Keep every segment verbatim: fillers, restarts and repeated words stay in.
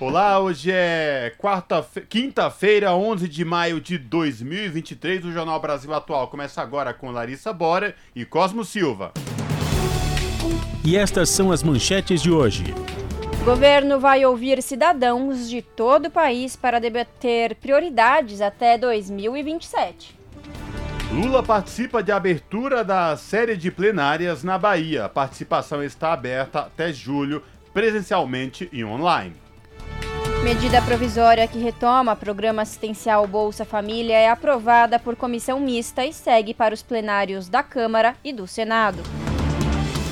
Olá, hoje é quarta-fe... quinta-feira, onze de maio de dois mil e vinte e três. O Jornal Brasil Atual começa agora com Larissa Bora e Cosmo Silva. E estas são as manchetes de hoje. O governo vai ouvir cidadãos de todo o país para debater prioridades até dois mil e vinte e sete. Lula participa de abertura da série de plenárias na Bahia. A participação está aberta até julho, presencialmente e online. Medida provisória que retoma o programa assistencial Bolsa Família é aprovada por comissão mista e segue para os plenários da Câmara e do Senado.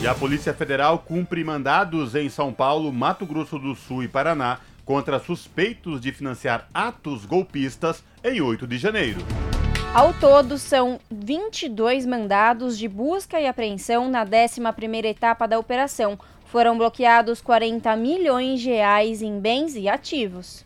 E a Polícia Federal cumpre mandados em São Paulo, Mato Grosso do Sul e Paraná contra suspeitos de financiar atos golpistas em oito de janeiro. Ao todo, são vinte e dois mandados de busca e apreensão na décima primeira etapa da operação. Foram bloqueados quarenta milhões de reais em bens e ativos.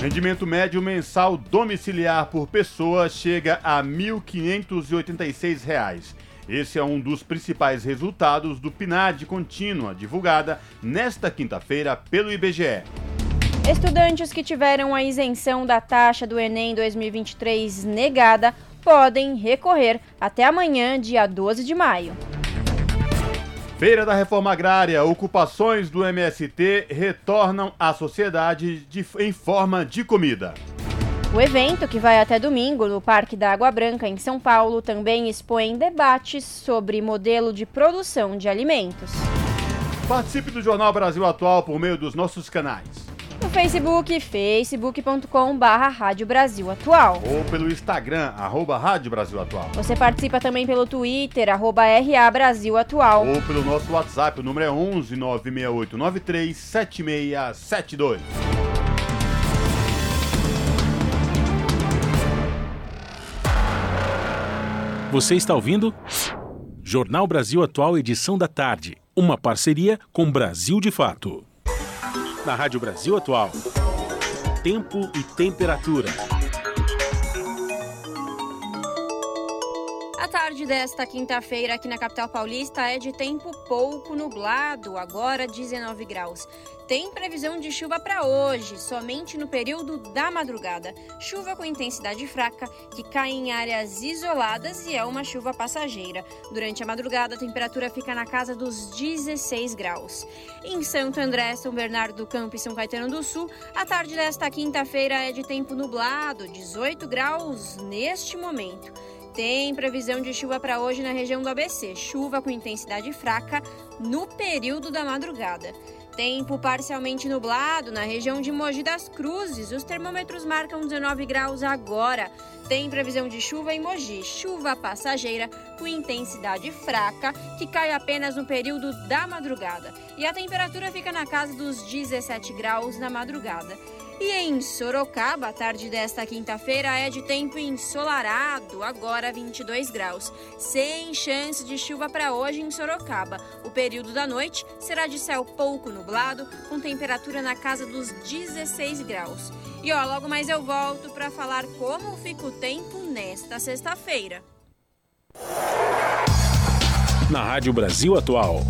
Rendimento médio mensal domiciliar por pessoa chega a mil quinhentos e oitenta e seis reais. Esse é um dos principais resultados do P N A D Contínua, divulgada nesta quinta-feira pelo I B G E. Estudantes que tiveram a isenção da taxa do Enem dois mil e vinte e três negada podem recorrer até amanhã, dia doze de maio. Feira da Reforma Agrária, ocupações do M S T retornam à sociedade de, em forma de comida. O evento, que vai até domingo no Parque da Água Branca, em São Paulo, também expõe debates sobre modelo de produção de alimentos. Participe do Jornal Brasil Atual por meio dos nossos canais. No Facebook, facebook ponto com barra Rádio Brasil Atual. Ou pelo Instagram, arroba Rádio Brasil Atual. Você participa também pelo Twitter, arroba R A Brasil Atual. Ou pelo nosso WhatsApp, o número é onze nove seis oito nove três sete seis sete dois. Você está ouvindo Jornal Brasil Atual, edição da tarde. Uma parceria com Brasil de Fato. Na Rádio Brasil Atual, tempo e temperatura. A tarde desta quinta-feira aqui na capital paulista é de tempo pouco nublado, agora dezenove graus. Tem previsão de chuva para hoje, somente no período da madrugada. Chuva com intensidade fraca, que cai em áreas isoladas e é uma chuva passageira. Durante a madrugada, a temperatura fica na casa dos dezesseis graus. Em Santo André, São Bernardo do Campo e São Caetano do Sul, a tarde desta quinta-feira é de tempo nublado, dezoito graus neste momento. Tem previsão de chuva para hoje na região do A B C, chuva com intensidade fraca no período da madrugada. Tempo parcialmente nublado na região de Mogi das Cruzes, os termômetros marcam dezenove graus agora. Tem previsão de chuva em Mogi, chuva passageira com intensidade fraca, que cai apenas no período da madrugada. E a temperatura fica na casa dos dezessete graus na madrugada. E em Sorocaba, a tarde desta quinta-feira é de tempo ensolarado, agora vinte e dois graus. Sem chance de chuva para hoje em Sorocaba. O período da noite será de céu pouco nublado, com temperatura na casa dos dezesseis graus. E ó, logo mais eu volto para falar como fica o tempo nesta sexta-feira. Na Rádio Brasil Atual,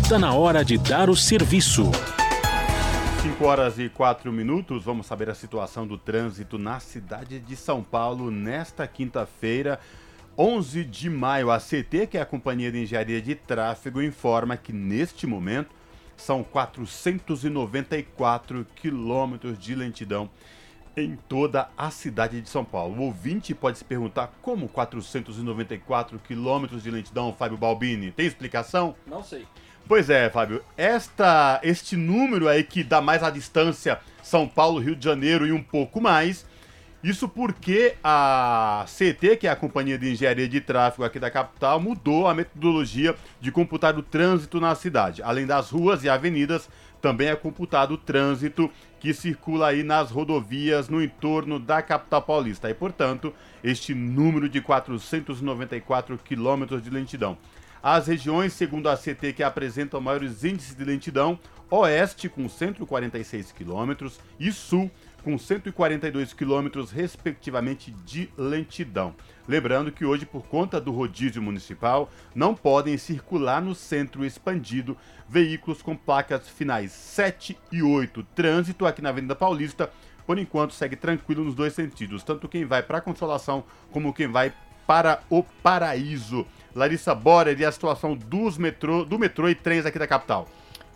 está na hora de dar o serviço. cinco horas e quatro minutos, vamos saber a situação do trânsito na cidade de São Paulo nesta quinta-feira, onze de maio. A C T, que é a Companhia de Engenharia de Tráfego, informa que neste momento são quatrocentos e noventa e quatro quilômetros de lentidão em toda a cidade de São Paulo. O ouvinte pode se perguntar como quatrocentos e noventa e quatro quilômetros de lentidão, Fábio Balbini. Tem explicação? Não sei. Pois é, Fábio, esta, este número aí que dá mais a distância São Paulo, Rio de Janeiro e um pouco mais, isso porque a C T, que é a Companhia de Engenharia de Tráfego aqui da capital, mudou a metodologia de computar o trânsito na cidade. Além das ruas e avenidas, também é computado o trânsito que circula aí nas rodovias no entorno da capital paulista. E, portanto, este número de quatrocentos e noventa e quatro quilômetros de lentidão. As regiões, segundo a C T, que apresentam maiores índices de lentidão, Oeste, com cento e quarenta e seis quilômetros, e Sul, com cento e quarenta e dois quilômetros, respectivamente, de lentidão. Lembrando que hoje, por conta do rodízio municipal, não podem circular no centro expandido veículos com placas finais sete e oito. Trânsito aqui na Avenida Paulista, por enquanto, segue tranquilo nos dois sentidos, tanto quem vai para a Consolação como quem vai para o Paraíso. Larissa Bora, e a situação dos metrô, do metrô e trens aqui da capital.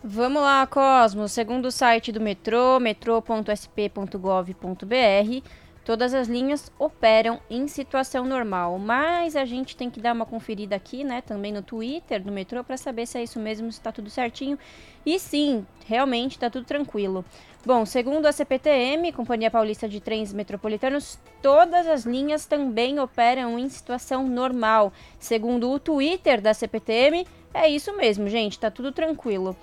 Vamos lá, Cosmo. Segundo o site do metrô, metrô ponto s p ponto gov ponto b r, todas as linhas operam em situação normal. Mas a gente tem que dar uma conferida aqui, né, também no Twitter do metrô, para saber se é isso mesmo, se está tudo certinho. E sim, realmente está tudo tranquilo. Bom, segundo a C P T M, Companhia Paulista de Trens Metropolitanos, todas as linhas também operam em situação normal. Segundo o Twitter da C P T M, é isso mesmo, gente, está tudo tranquilo.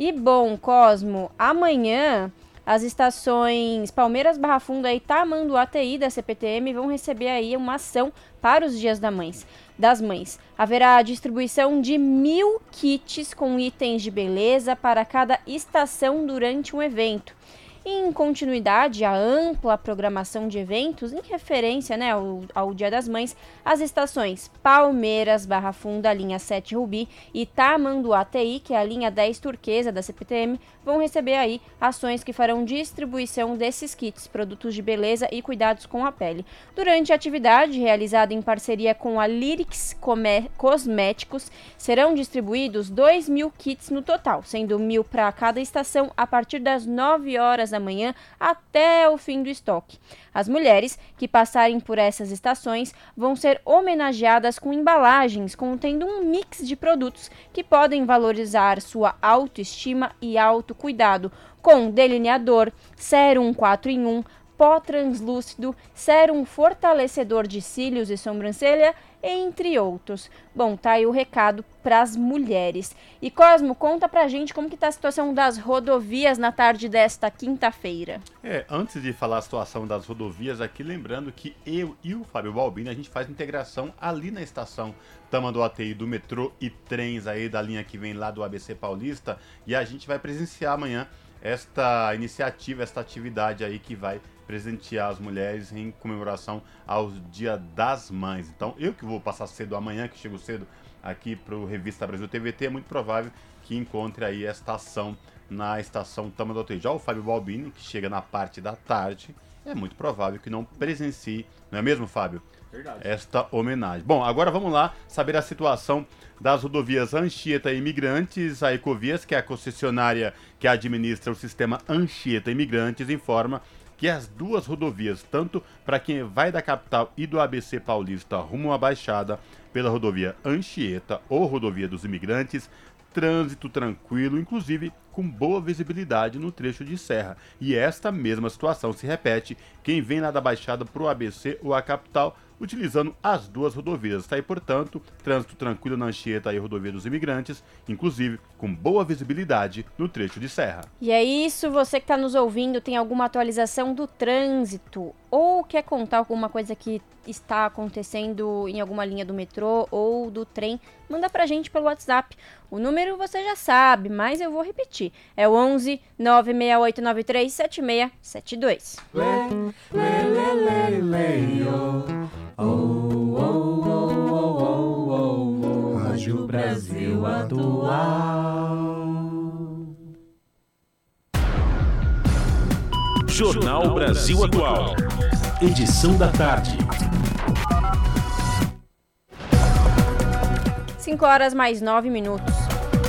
E bom, Cosmo, amanhã as estações Palmeiras, Barra Funda e Tamanduá T I da C P T M vão receber aí uma ação para os Dias da Mães, das Mães. Haverá a distribuição de mil kits com itens de beleza para cada estação durante um evento. Em continuidade à ampla programação de eventos, em referência, né, ao, ao Dia das Mães, as estações Palmeiras, Barra Funda, linha sete Rubi e Tamanduá T I, que é a linha dez turquesa da C P T M, vão receber aí ações que farão distribuição desses kits, produtos de beleza e cuidados com a pele. Durante a atividade, realizada em parceria com a Lyrics Come- Cosméticos, serão distribuídos dois mil kits no total, sendo mil para cada estação a partir das nove horas da manhã até o fim do estoque. As mulheres que passarem por essas estações vão ser homenageadas com embalagens contendo um mix de produtos que podem valorizar sua autoestima e autocuidado, com delineador, sérum quatro em um, pó translúcido, sérum fortalecedor de cílios e sobrancelha, entre outros. Bom, tá aí o recado pras mulheres. E Cosmo, conta pra gente como que tá a situação das rodovias na tarde desta quinta-feira. É, antes de falar a situação das rodovias aqui, lembrando que eu e o Fábio Balbino, a gente faz integração ali na estação Tamanduá T I do metrô e trens aí da linha que vem lá do A B C Paulista, e a gente vai presenciar amanhã esta iniciativa, esta atividade aí que vai presentear as mulheres em comemoração ao Dia das Mães. Então, eu que vou passar cedo amanhã, que chego cedo aqui para o Revista Brasil T V T, é muito provável que encontre aí esta ação na estação Tamanduá T I. Já o Fábio Balbini, que chega na parte da tarde, é muito provável que não presencie, não é mesmo, Fábio? Verdade. Esta homenagem. Bom, agora vamos lá saber a situação das rodovias Anchieta e Imigrantes. A Ecovias, que é a concessionária que administra o sistema Anchieta e Imigrantes, informa que as duas rodovias, tanto para quem vai da capital e do A B C Paulista rumo à Baixada, pela rodovia Anchieta ou rodovia dos Imigrantes, trânsito tranquilo, inclusive com boa visibilidade no trecho de serra. E esta mesma situação se repete quem vem lá da Baixada para o A B C ou a capital, utilizando as duas rodovias. Está aí, portanto, trânsito tranquilo na Anchieta e rodovia dos Imigrantes, inclusive com boa visibilidade no trecho de serra. E é isso, você que está nos ouvindo, tem alguma atualização do trânsito ou quer contar alguma coisa que está acontecendo em alguma linha do metrô ou do trem, manda pra gente pelo WhatsApp. O número você já sabe, mas eu vou repetir. É o onze nove seis oito nove três sete seis sete dois. Oh, oh, oh, oh, oh, oh, Rádio Brasil Atual. Jornal Brasil Atual. Edição da tarde. cinco horas mais nove minutos.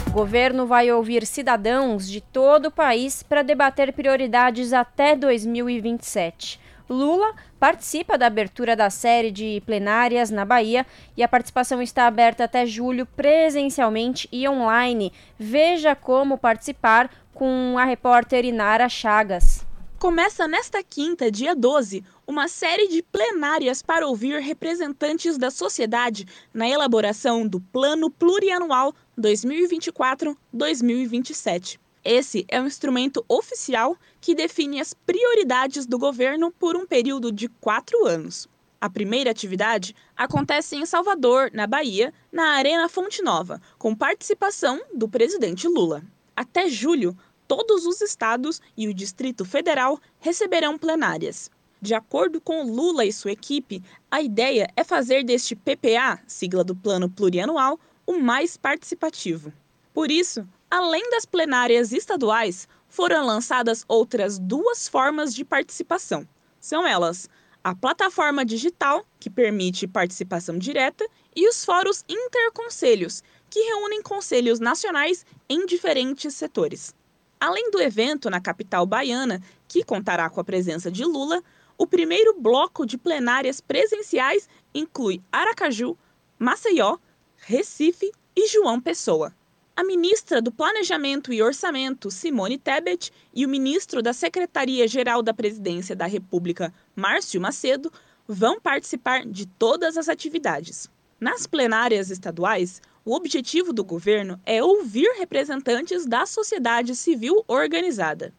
O governo vai ouvir cidadãos de todo o país para debater prioridades até dois mil e vinte e sete. Lula participa da abertura da série de plenárias na Bahia e a participação está aberta até julho presencialmente e online. Veja como participar com a repórter Inara Chagas. Começa nesta quinta, dia doze, uma série de plenárias para ouvir representantes da sociedade na elaboração do Plano Plurianual dois mil e vinte e quatro a dois mil e vinte e sete. Esse é um instrumento oficial que define as prioridades do governo por um período de quatro anos. A primeira atividade acontece em Salvador, na Bahia, na Arena Fonte Nova, com participação do presidente Lula. Até julho, todos os estados e o Distrito Federal receberão plenárias. De acordo com Lula e sua equipe, a ideia é fazer deste P P A, sigla do Plano Plurianual, o mais participativo. Por isso, além das plenárias estaduais, foram lançadas outras duas formas de participação. São elas: a plataforma digital, que permite participação direta, e os fóruns interconselhos, que reúnem conselhos nacionais em diferentes setores. Além do evento na capital baiana, que contará com a presença de Lula, o primeiro bloco de plenárias presenciais inclui Aracaju, Maceió, Recife e João Pessoa. A ministra do Planejamento e Orçamento, Simone Tebet, e o ministro da Secretaria-Geral da Presidência da República, Márcio Macedo, vão participar de todas as atividades. Nas plenárias estaduais, o objetivo do governo é ouvir representantes da sociedade civil organizada.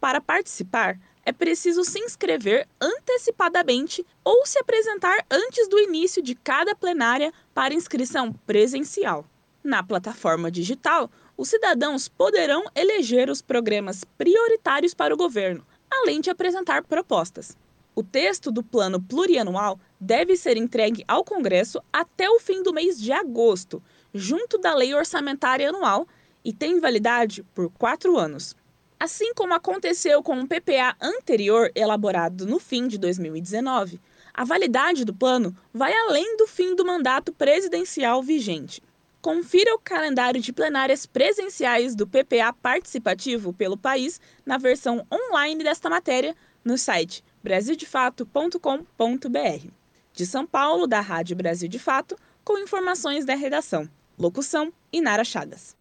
Para participar, é preciso se inscrever antecipadamente ou se apresentar antes do início de cada plenária para inscrição presencial. Na plataforma digital, os cidadãos poderão eleger os programas prioritários para o governo, além de apresentar propostas. O texto do plano plurianual deve ser entregue ao Congresso até o fim do mês de agosto, junto da Lei Orçamentária Anual, e tem validade por quatro anos. Assim como aconteceu com o P P A anterior, elaborado no fim de dois mil e dezenove, a validade do plano vai além do fim do mandato presidencial vigente. Confira o calendário de plenárias presenciais do P P A participativo pelo país na versão online desta matéria no site brasil de fato ponto com ponto b r. De São Paulo, da Rádio Brasil de Fato, com informações da redação. Locução, Inara Chagas.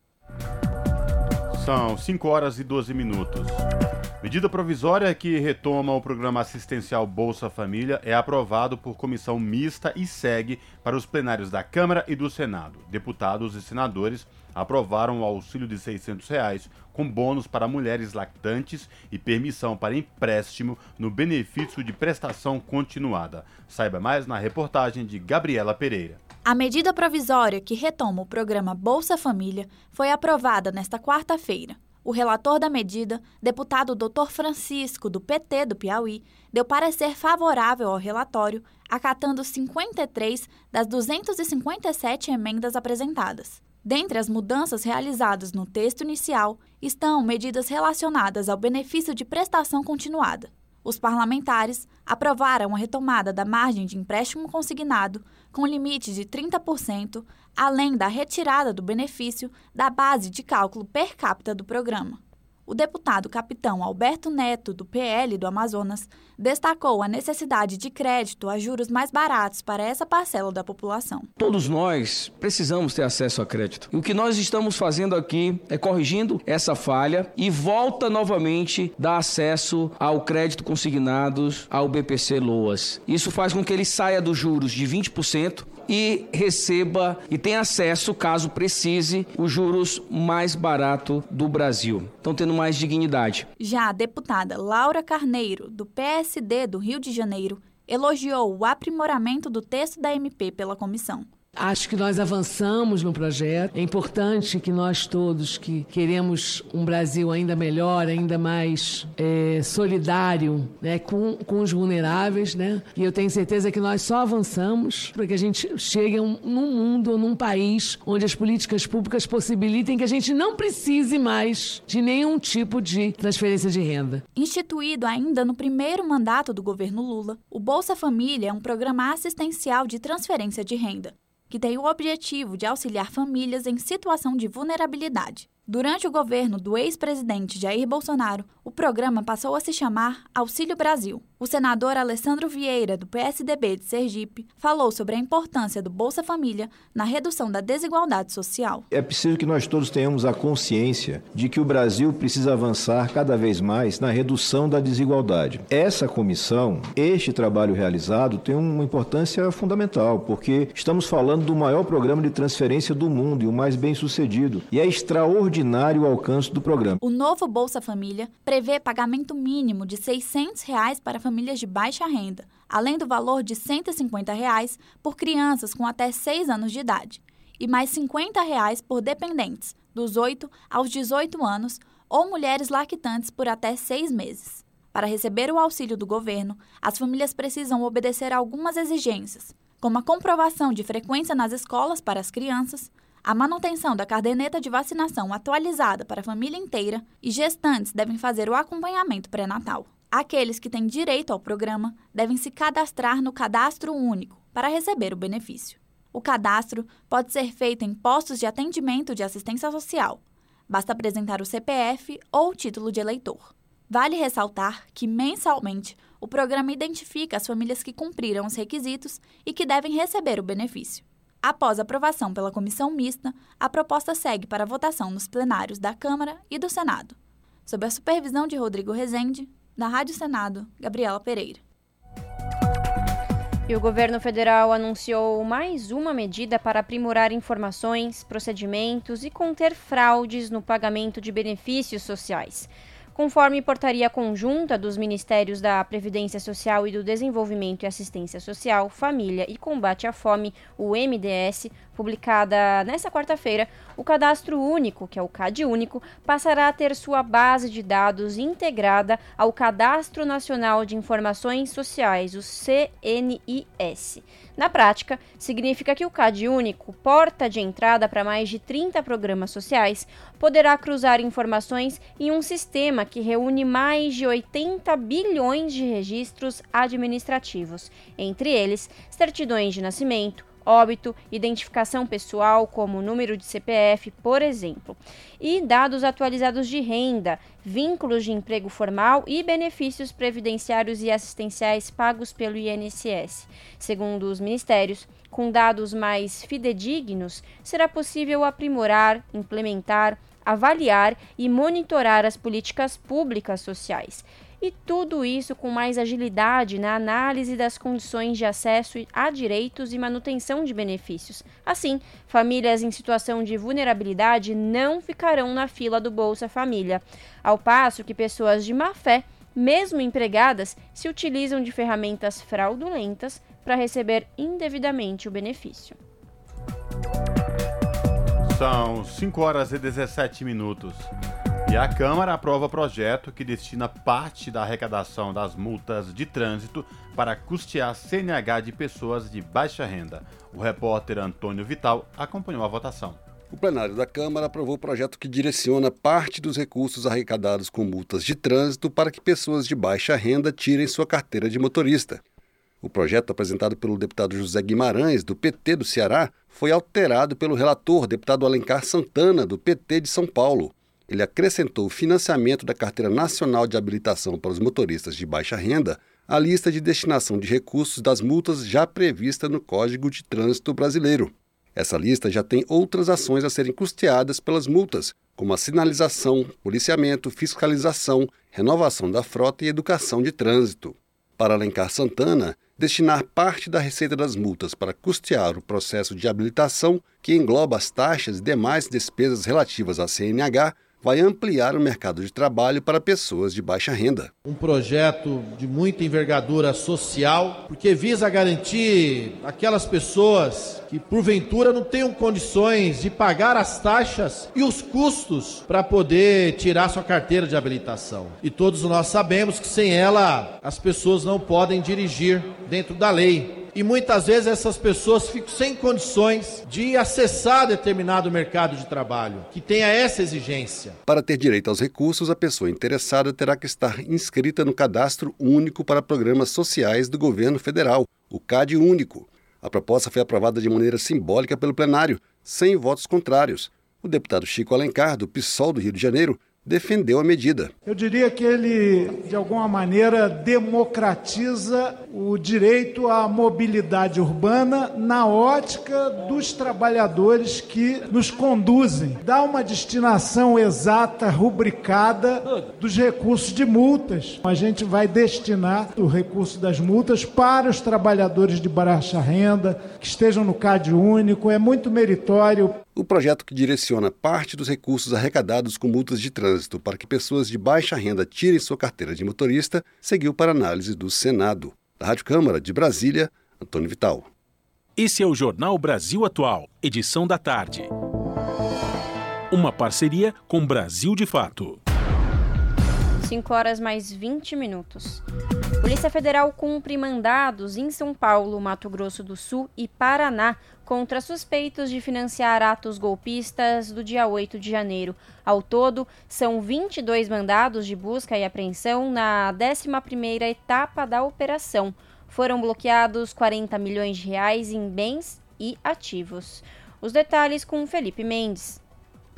São cinco horas e doze minutos. Medida provisória que retoma o programa assistencial Bolsa Família é aprovado por comissão mista e segue para os plenários da Câmara e do Senado. Deputados e senadores aprovaram o auxílio de seiscentos reais com bônus para mulheres lactantes e permissão para empréstimo no benefício de prestação continuada. Saiba mais na reportagem de Gabriela Pereira. A medida provisória que retoma o programa Bolsa Família foi aprovada nesta quarta-feira. O relator da medida, deputado doutor Francisco, do P T do Piauí, deu parecer favorável ao relatório, acatando cinquenta e três das duzentas e cinquenta e sete emendas apresentadas. Dentre as mudanças realizadas no texto inicial, estão medidas relacionadas ao benefício de prestação continuada. Os parlamentares aprovaram a retomada da margem de empréstimo consignado com limite de trinta por cento, além da retirada do benefício da base de cálculo per capita do programa. O deputado capitão Alberto Neto, do P L do Amazonas, destacou a necessidade de crédito a juros mais baratos para essa parcela da população. Todos nós precisamos ter acesso a crédito. E o que nós estamos fazendo aqui é corrigindo essa falha e volta novamente dar acesso ao crédito consignado ao B P C Loas. Isso faz com que ele saia dos juros de vinte por cento e receba e tenha acesso, caso precise, os juros mais baratos do Brasil. Estão tendo mais dignidade. Já a deputada Laura Carneiro, do P S O P S D do Rio de Janeiro elogiou o aprimoramento do texto da M P pela comissão. Acho que nós avançamos no projeto. É importante que nós todos que queremos um Brasil ainda melhor, ainda mais é, solidário, né, com, com os vulneráveis, né? E eu tenho certeza que nós só avançamos para que a gente chegue num mundo, num país onde as políticas públicas possibilitem que a gente não precise mais de nenhum tipo de transferência de renda. Instituído ainda no primeiro mandato do governo Lula, o Bolsa Família é um programa assistencial de transferência de renda, que tem o objetivo de auxiliar famílias em situação de vulnerabilidade. Durante o governo do ex-presidente Jair Bolsonaro, o programa passou a se chamar Auxílio Brasil. O senador Alessandro Vieira, do P S D B de Sergipe, falou sobre a importância do Bolsa Família na redução da desigualdade social. É preciso que nós todos tenhamos a consciência de que o Brasil precisa avançar cada vez mais na redução da desigualdade. Essa comissão, este trabalho realizado, tem uma importância fundamental, porque estamos falando do maior programa de transferência do mundo e o mais bem-sucedido. E é extraordinário ordinário alcance do programa. O novo Bolsa Família prevê pagamento mínimo de seiscentos reais para famílias de baixa renda, além do valor de cento e cinquenta reais por crianças com até seis anos de idade e mais cinquenta reais por dependentes, dos oito aos dezoito anos, ou mulheres lactantes por até seis meses. Para receber o auxílio do governo, as famílias precisam obedecer a algumas exigências, como a comprovação de frequência nas escolas para as crianças, a manutenção da caderneta de vacinação atualizada para a família inteira e gestantes devem fazer o acompanhamento pré-natal. Aqueles que têm direito ao programa devem se cadastrar no Cadastro Único para receber o benefício. O cadastro pode ser feito em postos de atendimento de assistência social. Basta apresentar o C P F ou título de eleitor. Vale ressaltar que, mensalmente, o programa identifica as famílias que cumpriram os requisitos e que devem receber o benefício. Após aprovação pela comissão mista, a proposta segue para votação nos plenários da Câmara e do Senado. Sob a supervisão de Rodrigo Rezende, da Rádio Senado, Gabriela Pereira. E o governo federal anunciou mais uma medida para aprimorar informações, procedimentos e conter fraudes no pagamento de benefícios sociais. Conforme portaria conjunta dos Ministérios da Previdência Social e do Desenvolvimento e Assistência Social, Família e Combate à Fome, o M D S, publicada nesta quarta-feira, o Cadastro Único, que é o C A D Único, passará a ter sua base de dados integrada ao Cadastro Nacional de Informações Sociais, o C N I S. Na prática, significa que o C A D Único, porta de entrada para mais de trinta programas sociais, poderá cruzar informações em um sistema que reúne mais de oitenta bilhões de registros administrativos, entre eles certidões de nascimento, óbito, identificação pessoal, como número de C P F, por exemplo, e dados atualizados de renda, vínculos de emprego formal e benefícios previdenciários e assistenciais pagos pelo I N S S. Segundo os ministérios, com dados mais fidedignos, será possível aprimorar, implementar, avaliar e monitorar as políticas públicas sociais. E tudo isso com mais agilidade na análise das condições de acesso a direitos e manutenção de benefícios. Assim, famílias em situação de vulnerabilidade não ficarão na fila do Bolsa Família, ao passo que pessoas de má fé, mesmo empregadas, se utilizam de ferramentas fraudulentas para receber indevidamente o benefício. São cinco horas e dezessete minutos. E a Câmara aprova projeto que destina parte da arrecadação das multas de trânsito para custear C N H de pessoas de baixa renda. O repórter Antônio Vital acompanhou a votação. O plenário da Câmara aprovou o projeto que direciona parte dos recursos arrecadados com multas de trânsito para que pessoas de baixa renda tirem sua carteira de motorista. O projeto apresentado pelo deputado José Guimarães, do P T do Ceará, foi alterado pelo relator, deputado Alencar Santana, do P T de São Paulo. Ele acrescentou o financiamento da Carteira Nacional de Habilitação para os Motoristas de Baixa Renda à lista de destinação de recursos das multas já prevista no Código de Trânsito Brasileiro. Essa lista já tem outras ações a serem custeadas pelas multas, como a sinalização, policiamento, fiscalização, renovação da frota e educação de trânsito. Para Alencar Santana, destinar parte da receita das multas para custear o processo de habilitação, que engloba as taxas e demais despesas relativas à C N H, vai ampliar o mercado de trabalho para pessoas de baixa renda. Um projeto de muita envergadura social, porque visa garantir aquelas pessoas que, porventura, não tenham condições de pagar as taxas e os custos para poder tirar sua carteira de habilitação. E todos nós sabemos que, sem ela, as pessoas não podem dirigir dentro da lei. E muitas vezes essas pessoas ficam sem condições de acessar determinado mercado de trabalho, que tenha essa exigência. Para ter direito aos recursos, a pessoa interessada terá que estar inscrita no Cadastro Único para Programas Sociais do Governo Federal, o C A D Único. A proposta foi aprovada de maneira simbólica pelo plenário, sem votos contrários. O deputado Chico Alencar, do PSOL do Rio de Janeiro, defendeu a medida. Eu diria que ele, de alguma maneira, democratiza o direito à mobilidade urbana na ótica dos trabalhadores que nos conduzem. Dá uma destinação exata, rubricada, dos recursos de multas. A gente vai destinar o recurso das multas para os trabalhadores de baixa renda, que estejam no C A D Único. É muito meritório. O projeto que direciona parte dos recursos arrecadados com multas de trânsito para que pessoas de baixa renda tirem sua carteira de motorista seguiu para análise do Senado. Da Rádio Câmara de Brasília, Antônio Vital. Esse é o Jornal Brasil Atual, edição da tarde. Uma parceria com Brasil de Fato. cinco horas mais vinte minutos. Polícia Federal cumpre mandados em São Paulo, Mato Grosso do Sul e Paraná contra suspeitos de financiar atos golpistas do dia oito de janeiro. Ao todo, são vinte e dois mandados de busca e apreensão na décima primeira etapa da operação. Foram bloqueados quarenta milhões de reais em bens e ativos. Os detalhes com Felipe Mendes.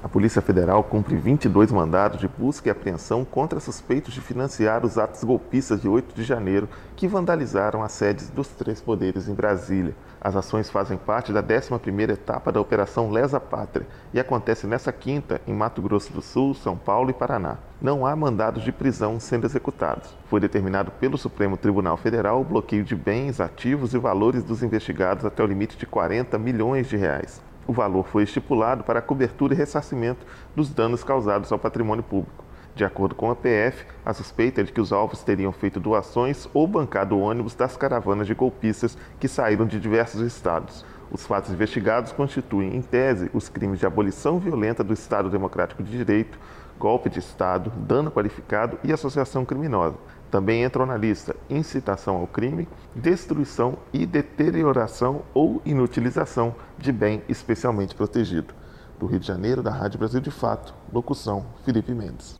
A Polícia Federal cumpre vinte e dois mandados de busca e apreensão contra suspeitos de financiar os atos golpistas de oito de janeiro que vandalizaram as sedes dos três poderes em Brasília. As ações fazem parte da décima primeira etapa da Operação Lesa Pátria e acontece nesta quinta em Mato Grosso do Sul, São Paulo e Paraná. Não há mandados de prisão sendo executados. Foi determinado pelo Supremo Tribunal Federal o bloqueio de bens, ativos e valores dos investigados até o limite de quarenta milhões de reais. O valor foi estipulado para a cobertura e ressarcimento dos danos causados ao patrimônio público. De acordo com a P F, a suspeita é de que os alvos teriam feito doações ou bancado ônibus das caravanas de golpistas que saíram de diversos estados. Os fatos investigados constituem, em tese, os crimes de abolição violenta do Estado Democrático de Direito, golpe de Estado, dano qualificado e associação criminosa. Também entram na lista incitação ao crime, destruição e deterioração ou inutilização de bem especialmente protegido. Do Rio de Janeiro, da Rádio Brasil de Fato, locução Felipe Mendes.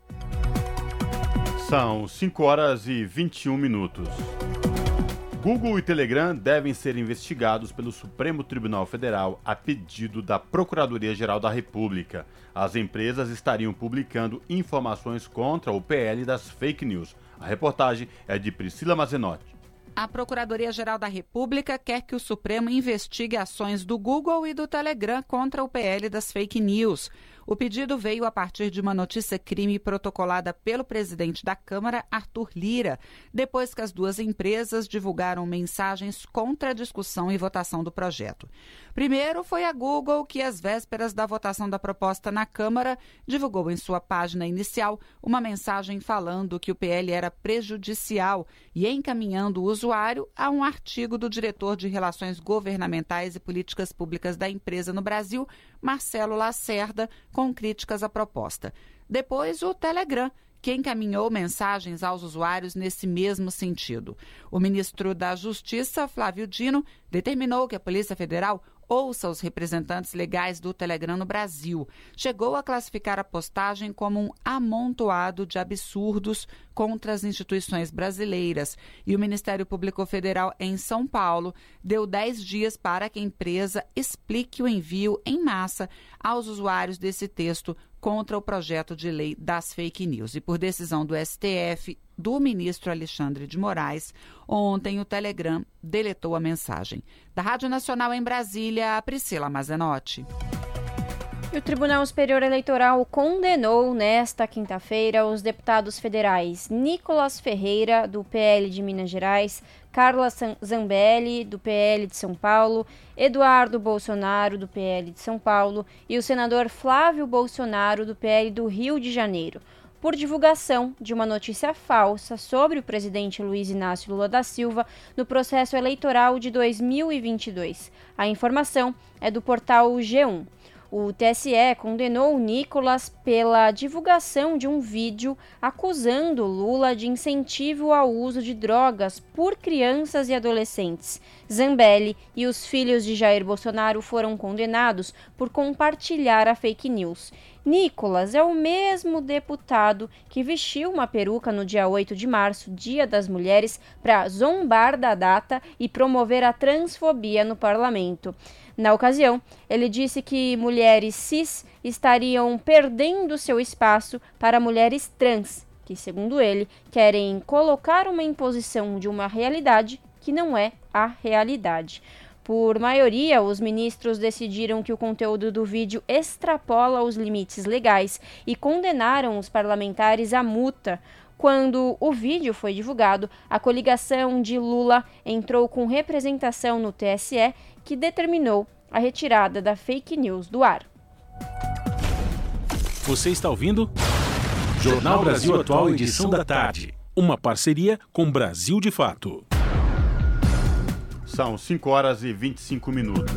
São cinco horas e vinte e um minutos. Google e Telegram devem ser investigados pelo Supremo Tribunal Federal a pedido da Procuradoria-Geral da República. As empresas estariam publicando informações contra o P L das fake news. A reportagem é de Priscila Mazenotti. A Procuradoria-Geral da República quer que o Supremo investigue ações do Google e do Telegram contra o P L das fake news. O pedido veio a partir de uma notícia-crime protocolada pelo presidente da Câmara, Arthur Lira, depois que as duas empresas divulgaram mensagens contra a discussão e votação do projeto. Primeiro foi a Google que, às vésperas da votação da proposta na Câmara, divulgou em sua página inicial uma mensagem falando que o P L era prejudicial e encaminhando o usuário a um artigo do diretor de Relações Governamentais e Políticas Públicas da empresa no Brasil, Marcelo Lacerda, com críticas à proposta. Depois, o Telegram, que encaminhou mensagens aos usuários nesse mesmo sentido. O ministro da Justiça, Flávio Dino, determinou que a Polícia Federal ouça os representantes legais do Telegram no Brasil. Chegou a classificar a postagem como um amontoado de absurdos contra as instituições brasileiras. E o Ministério Público Federal em São Paulo deu dez dias para que a empresa explique o envio em massa aos usuários desse texto contra o projeto de lei das fake news. E por decisão do S T F, do ministro Alexandre de Moraes, ontem o Telegram deletou a mensagem. Da Rádio Nacional em Brasília, Priscila Mazenotti. E o Tribunal Superior Eleitoral condenou nesta quinta-feira os deputados federais Nicolas Ferreira, do P L de Minas Gerais, Carla Zambelli, do P L de São Paulo, Eduardo Bolsonaro, do P L de São Paulo e o senador Flávio Bolsonaro, do P L do Rio de Janeiro, por divulgação de uma notícia falsa sobre o presidente Luiz Inácio Lula da Silva no processo eleitoral de dois mil e vinte e dois. A informação é do portal G um. O T S E condenou Nicolas pela divulgação de um vídeo acusando Lula de incentivo ao uso de drogas por crianças e adolescentes. Zambelli e os filhos de Jair Bolsonaro foram condenados por compartilhar a fake news. Nicolas é o mesmo deputado que vestiu uma peruca no dia oito de março, Dia das Mulheres, para zombar da data e promover a transfobia no parlamento. Na ocasião, ele disse que mulheres cis estariam perdendo seu espaço para mulheres trans, que, segundo ele, querem colocar uma imposição de uma realidade que não é a realidade. Por maioria, os ministros decidiram que o conteúdo do vídeo extrapola os limites legais e condenaram os parlamentares à multa. Quando o vídeo foi divulgado, a coligação de Lula entrou com representação no T S E, que determinou a retirada da fake news do ar. Você está ouvindo? Jornal Brasil Atual, edição da tarde. Uma parceria com Brasil de Fato. São cinco horas e vinte e cinco minutos.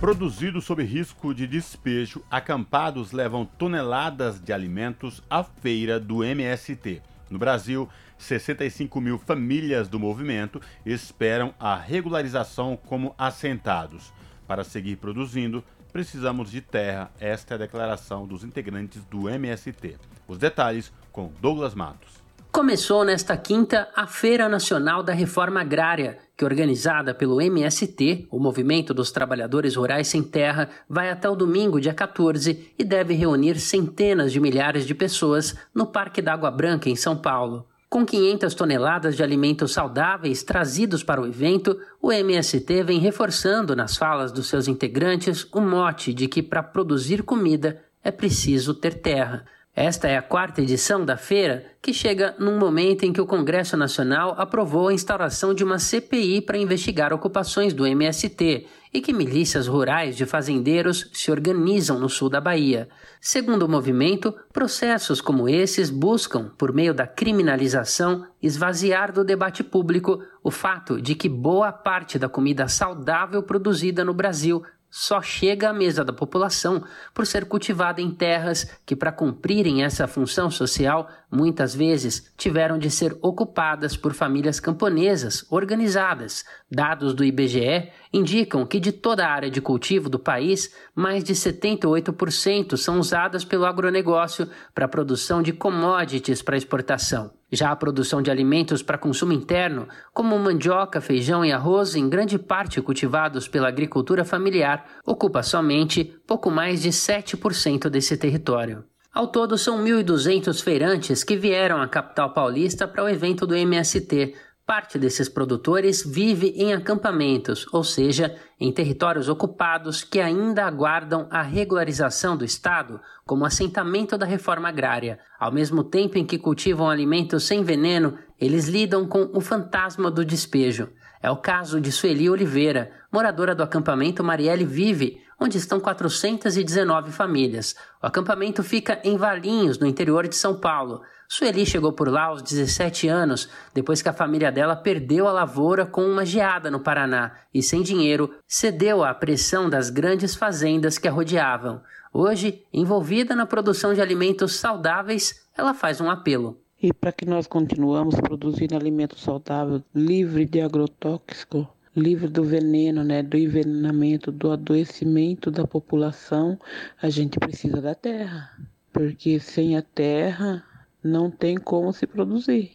Produzido sob risco de despejo, acampados levam toneladas de alimentos à feira do M S T. No Brasil, sessenta e cinco mil famílias do movimento esperam a regularização como assentados. Para seguir produzindo, precisamos de terra. Esta é a declaração dos integrantes do M S T. Os detalhes com Douglas Matos. Começou nesta quinta a Feira Nacional da Reforma Agrária, que, organizada pelo M S T, o Movimento dos Trabalhadores Rurais Sem Terra, vai até o domingo, dia quatorze, e deve reunir centenas de milhares de pessoas no Parque da Água Branca, em São Paulo. Com quinhentas toneladas de alimentos saudáveis trazidos para o evento, o M S T vem reforçando nas falas dos seus integrantes o mote de que, para produzir comida, é preciso ter terra. Esta é a quarta edição da feira, que chega num momento em que o Congresso Nacional aprovou a instauração de uma C P I para investigar ocupações do M S T e que milícias rurais de fazendeiros se organizam no sul da Bahia. Segundo o movimento, processos como esses buscam, por meio da criminalização, esvaziar do debate público o fato de que boa parte da comida saudável produzida no Brasil só chega à mesa da população por ser cultivada em terras que, para cumprirem essa função social, muitas vezes tiveram de ser ocupadas por famílias camponesas organizadas. Dados do I B G E indicam que, de toda a área de cultivo do país, mais de setenta e oito por cento são usadas pelo agronegócio para a produção de commodities para exportação. Já a produção de alimentos para consumo interno, como mandioca, feijão e arroz, em grande parte cultivados pela agricultura familiar, ocupa somente pouco mais de sete por cento desse território. Ao todo, são mil e duzentos feirantes que vieram à capital paulista para o evento do M S T. Parte desses produtores vive em acampamentos, ou seja, em territórios ocupados que ainda aguardam a regularização do Estado como assentamento da reforma agrária. Ao mesmo tempo em que cultivam alimentos sem veneno, eles lidam com o fantasma do despejo. É o caso de Sueli Oliveira, moradora do acampamento Marielle Vive, onde estão quatrocentas e dezenove famílias. O acampamento fica em Valinhos, no interior de São Paulo. Sueli chegou por lá aos dezessete anos, depois que a família dela perdeu a lavoura com uma geada no Paraná e, sem dinheiro, cedeu à pressão das grandes fazendas que a rodeavam. Hoje, envolvida na produção de alimentos saudáveis, ela faz um apelo. E para que nós continuamos produzindo alimentos saudáveis, livre de agrotóxicos, livre do veneno, né, do envenenamento, do adoecimento da população, a gente precisa da terra, porque sem a terra não tem como se produzir.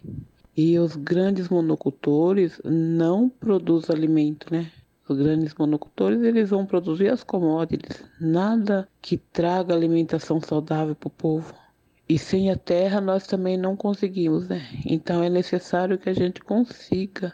E os grandes monocultores não produzem alimento, né? Os grandes monocultores, eles vão produzir as commodities, nada que traga alimentação saudável para o povo. E sem a terra nós também não conseguimos, né? Então é necessário que a gente consiga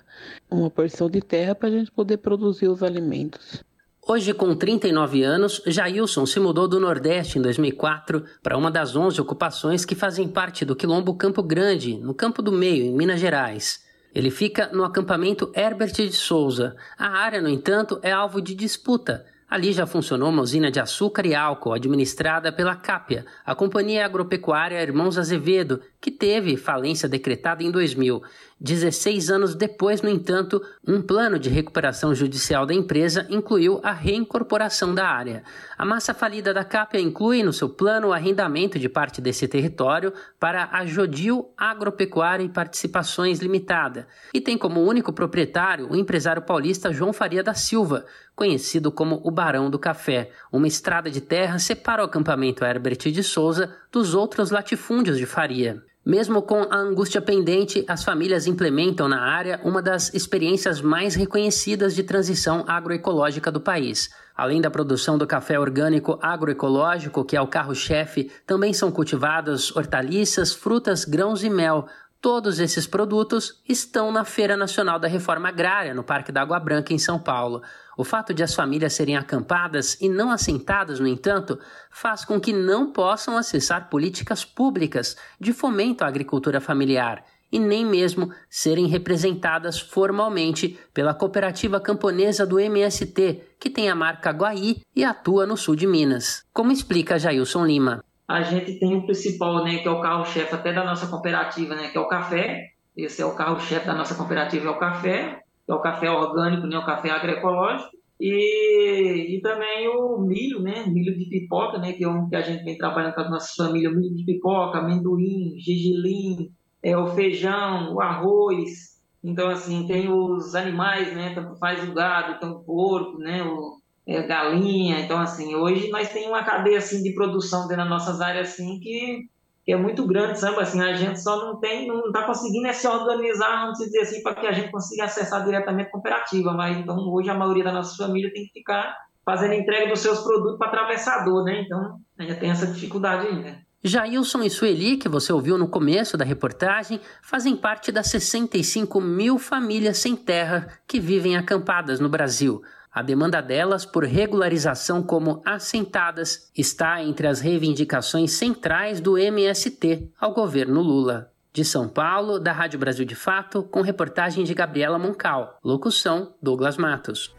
uma porção de terra para a gente poder produzir os alimentos. Hoje, com trinta e nove anos, Jailson se mudou do Nordeste em dois mil e quatro para uma das onze ocupações que fazem parte do Quilombo Campo Grande, no Campo do Meio, em Minas Gerais. Ele fica no acampamento Herbert de Souza. A área, no entanto, é alvo de disputa. Ali já funcionou uma usina de açúcar e álcool administrada pela Cápia, a Companhia Agropecuária Irmãos Azevedo, que teve falência decretada em dois mil. dezesseis anos depois, no entanto, um plano de recuperação judicial da empresa incluiu a reincorporação da área. A massa falida da Cápia inclui no seu plano o arrendamento de parte desse território para a Jodil Agropecuária e Participações Limitada e tem como único proprietário o empresário paulista João Faria da Silva, conhecido como o Barão do Café. Uma estrada de terra separa o acampamento Herbert de Souza dos outros latifúndios de Faria. Mesmo com a angústia pendente, as famílias implementam na área uma das experiências mais reconhecidas de transição agroecológica do país. Além da produção do café orgânico agroecológico, que é o carro-chefe, também são cultivadas hortaliças, frutas, grãos e mel. Todos esses produtos estão na Feira Nacional da Reforma Agrária, no Parque da Água Branca, em São Paulo. O fato de as famílias serem acampadas e não assentadas, no entanto, faz com que não possam acessar políticas públicas de fomento à agricultura familiar. e nem mesmo serem representadas formalmente pela cooperativa camponesa do M S T, que tem a marca Guaí e atua no sul de Minas, como explica Jailson Lima. A gente tem o principal, né, que é o carro-chefe até da nossa cooperativa, né, que é o café. Esse é o carro-chefe da nossa cooperativa, é o café. É o café orgânico, né, o café agroecológico. E, e também o milho, né, milho de pipoca, né, que é um que a gente vem trabalhando com as nossas famílias. Milho de pipoca, amendoim, gergelim, é, o feijão, o arroz. Então, assim, tem os animais, né, faz o gado, tem o porco, né, o... É, galinha. Então, assim, hoje nós temos uma cadeia assim, de produção dentro das nossas áreas assim, que, que é muito grande, sabe? Assim, a gente só não tem, não está conseguindo é, se organizar, vamos dizer assim, para que a gente consiga acessar diretamente a cooperativa. Mas então, hoje a maioria da nossa família tem que ficar fazendo entrega dos seus produtos para atravessador, né? Então, já tem essa dificuldade ainda. Jailson e Sueli, que você ouviu no começo da reportagem, fazem parte das sessenta e cinco mil famílias sem terra que vivem acampadas no Brasil. A demanda delas por regularização como assentadas está entre as reivindicações centrais do M S T ao governo Lula. De São Paulo, da Rádio Brasil de Fato, com reportagem de Gabriela Moncal. Locução, Douglas Matos.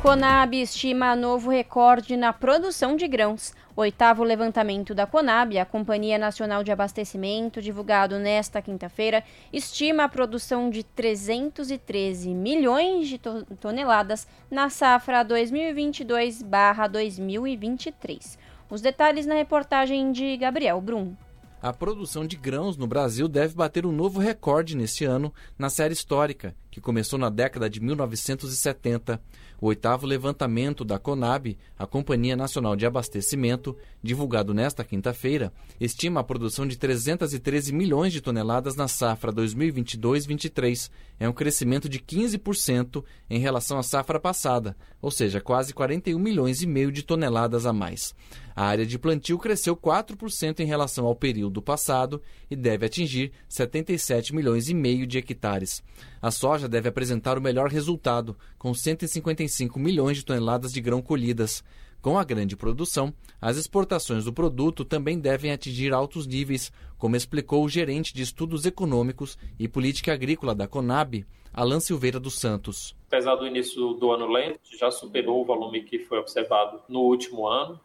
Conab estima novo recorde na produção de grãos. O oitavo levantamento da Conab, a Companhia Nacional de Abastecimento, divulgado nesta quinta-feira, estima a produção de trezentos e treze milhões de toneladas na safra dois mil e vinte e dois barra dois mil e vinte e três. Os detalhes na reportagem de Gabriel Brum. A produção de grãos no Brasil deve bater um novo recorde neste ano na série histórica, que começou na década de mil novecentos e setenta. O oitavo levantamento da Conab, a Companhia Nacional de Abastecimento, divulgado nesta quinta-feira, estima a produção de trezentos e treze milhões de toneladas na safra dois mil e vinte e dois barra vinte e três. É um crescimento de quinze por cento em relação à safra passada, ou seja, quase quarenta e um milhões e meio de toneladas a mais. A área de plantio cresceu quatro por cento em relação ao período passado e deve atingir setenta e sete milhões e meio de hectares. A soja deve apresentar o melhor resultado, com cento e cinquenta e cinco milhões de toneladas de grão colhidas. Com a grande produção, as exportações do produto também devem atingir altos níveis, como explicou o gerente de Estudos Econômicos e Política Agrícola da Conab, Alan Silveira dos Santos. Apesar do início do ano lento, já superou o volume que foi observado no último ano.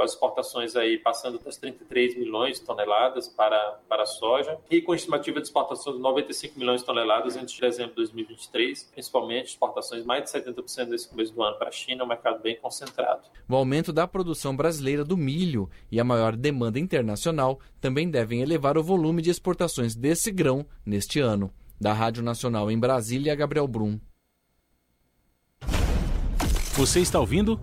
As exportações aí passando das trinta e três milhões de toneladas para, para a soja e com estimativa de exportação de noventa e cinco milhões de toneladas antes de dezembro de dois mil e vinte e três, principalmente exportações mais de setenta por cento desse começo do ano para a China, um mercado bem concentrado. O aumento da produção brasileira do milho e a maior demanda internacional também devem elevar o volume de exportações desse grão neste ano. Da Rádio Nacional em Brasília, Gabriel Brum. Você está ouvindo?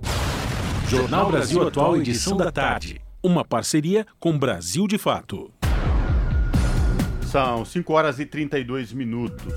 Jornal Brasil Atual, edição da tarde. Uma parceria com Brasil de Fato. São cinco horas e trinta e dois minutos.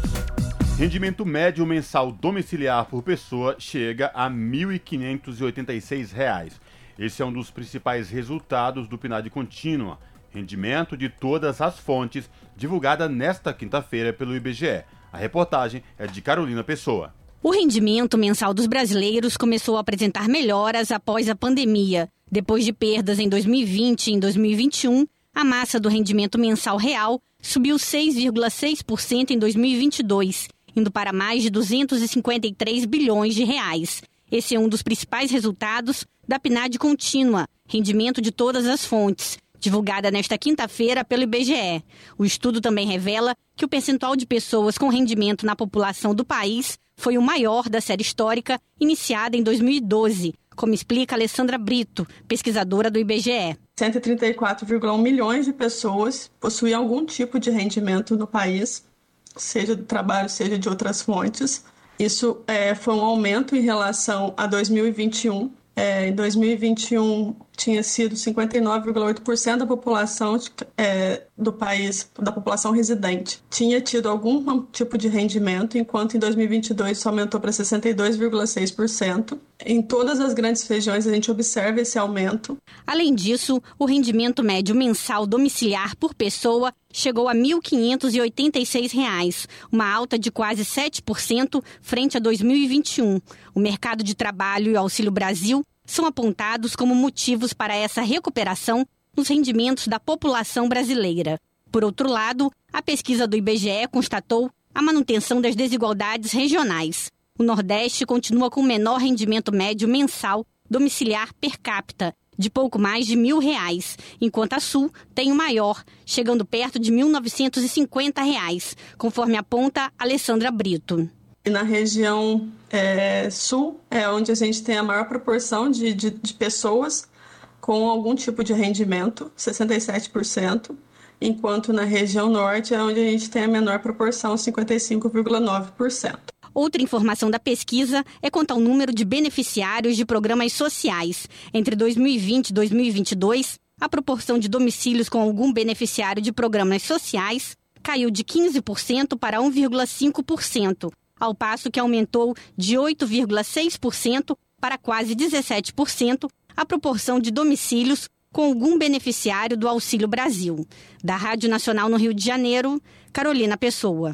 Rendimento médio mensal domiciliar por pessoa chega a mil quinhentos e oitenta e seis reais. Esse é um dos principais resultados do PNAD Contínua, rendimento de todas as fontes, divulgada nesta quinta-feira pelo I B G E. A reportagem é de Carolina Pessoa. O rendimento mensal dos brasileiros começou a apresentar melhoras após a pandemia. Depois de perdas em dois mil e vinte e em dois mil e vinte e um, a massa do rendimento mensal real subiu seis vírgula seis por cento em dois mil e vinte e dois, indo para mais de duzentos e cinquenta e três bilhões de reais. Esse é um dos principais resultados da PNAD Contínua, rendimento de todas as fontes, divulgada nesta quinta-feira pelo I B G E. O estudo também revela que o percentual de pessoas com rendimento na população do país foi o maior da série histórica iniciada em dois mil e doze, como explica Alessandra Brito, pesquisadora do I B G E. cento e trinta e quatro vírgula um milhões de pessoas possuem algum tipo de rendimento no país, seja do trabalho, seja de outras fontes. Isso é, foi um aumento em relação a dois mil e vinte e um. É, em dois mil e vinte e um, tinha sido cinquenta e nove vírgula oito por cento da população é, do país, da população residente, tinha tido algum tipo de rendimento, enquanto em dois mil e vinte e dois isso aumentou para sessenta e dois vírgula seis por cento. Em todas as grandes regiões a gente observa esse aumento. Além disso, o rendimento médio mensal domiciliar por pessoa chegou a mil quinhentos e oitenta e seis reais, uma alta de quase sete por cento frente a dois mil e vinte e um. O mercado de trabalho e o Auxílio Brasil são apontados como motivos para essa recuperação nos rendimentos da população brasileira. Por outro lado, A pesquisa do I B G E constatou a manutenção das desigualdades regionais. O Nordeste continua com o menor rendimento médio mensal domiciliar per capita, de pouco mais de mil reais, enquanto a Sul tem o maior, chegando perto de mil novecentos e cinquenta reais, conforme aponta Alessandra Brito. Na região é, Sul é onde a gente tem a maior proporção de, de, de pessoas com algum tipo de rendimento, sessenta e sete por cento, enquanto na região Norte é onde a gente tem a menor proporção, cinquenta e cinco vírgula nove por cento. Outra informação da pesquisa é quanto ao número de beneficiários de programas sociais. Entre dois mil e vinte e dois mil e vinte e dois, a proporção de domicílios com algum beneficiário de programas sociais caiu de quinze por cento para um vírgula cinco por cento, ao passo que aumentou de oito vírgula seis por cento para quase dezessete por cento a proporção de domicílios com algum beneficiário do Auxílio Brasil. Da Rádio Nacional no Rio de Janeiro, Carolina Pessoa.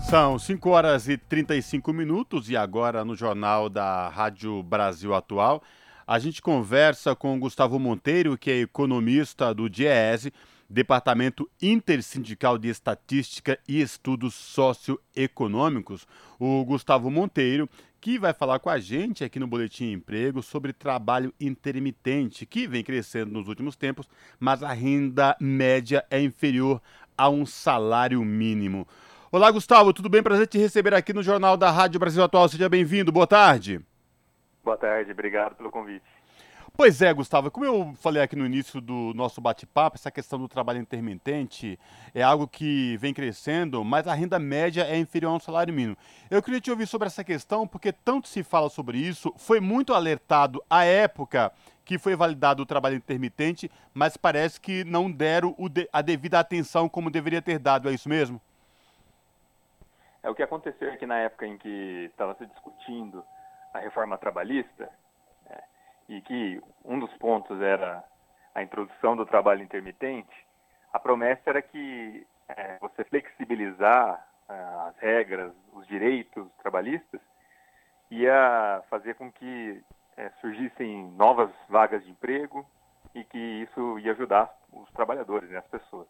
São cinco horas e trinta e cinco minutos e agora no Jornal da Rádio Brasil Atual a gente conversa com Gustavo Monteiro, que é economista do D I E S, Departamento Intersindical de Estatística e Estudos Socioeconômicos. O Gustavo Monteiro, que vai falar com a gente aqui no Boletim Emprego sobre trabalho intermitente, que vem crescendo nos últimos tempos, mas a renda média é inferior a um salário mínimo. Olá, Gustavo, tudo bem? Prazer te receber aqui no Jornal da Rádio Brasil Atual. Seja bem-vindo. Boa tarde. Boa tarde. Obrigado pelo convite. Pois é, Gustavo, como eu falei aqui no início do nosso bate-papo, essa questão do trabalho intermitente é algo que vem crescendo, mas a renda média é inferior a um salário mínimo. Eu queria te ouvir sobre essa questão, porque tanto se fala sobre isso, foi muito alertado à época que foi validado o trabalho intermitente, mas parece que não deram a devida atenção como deveria ter dado, é isso mesmo? É, o que aconteceu é que na época em que estava se discutindo a reforma trabalhista, né, e que um dos pontos era a introdução do trabalho intermitente, a promessa era que é, você flexibilizar ah, as regras, os direitos trabalhistas, ia fazer com que é, surgissem novas vagas de emprego e que isso ia ajudar os trabalhadores, né, as pessoas.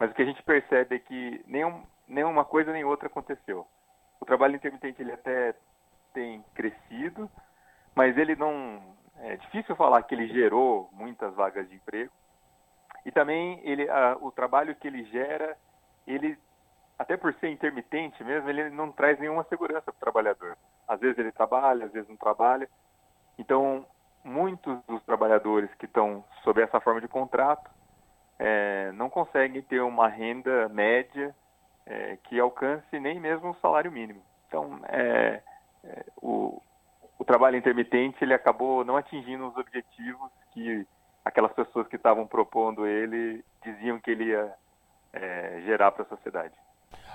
Mas o que a gente percebe é que nenhum... nem uma coisa nem outra aconteceu. O trabalho intermitente ele até tem crescido, mas ele não... é difícil falar que ele gerou muitas vagas de emprego. E também ele, a, o trabalho que ele gera, ele, até por ser intermitente mesmo, ele não traz nenhuma segurança para o trabalhador. Às vezes ele trabalha, às vezes não trabalha. Então, muitos dos trabalhadores que estão sob essa forma de contrato é, não conseguem ter uma renda média É, que alcance nem mesmo o salário mínimo. Então, é, é, o, o trabalho intermitente ele acabou não atingindo os objetivos que aquelas pessoas que estavam propondo ele diziam que ele ia é, gerar para a sociedade.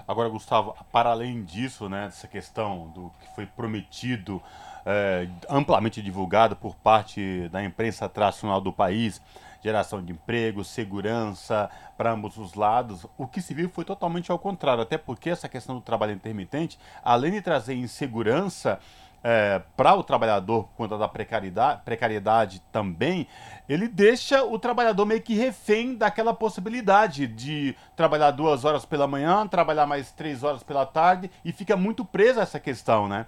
Agora, Gustavo, para além disso, né, dessa questão do que foi prometido, é, amplamente divulgado por parte da imprensa tradicional do país, geração de emprego, segurança para ambos os lados, o que se viu foi totalmente ao contrário, até porque essa questão do trabalho intermitente, além de trazer insegurança é, para o trabalhador por conta da precariedade, precariedade também, ele deixa o trabalhador meio que refém daquela possibilidade de trabalhar duas horas pela manhã, trabalhar mais três horas pela tarde e fica muito preso a essa questão, né?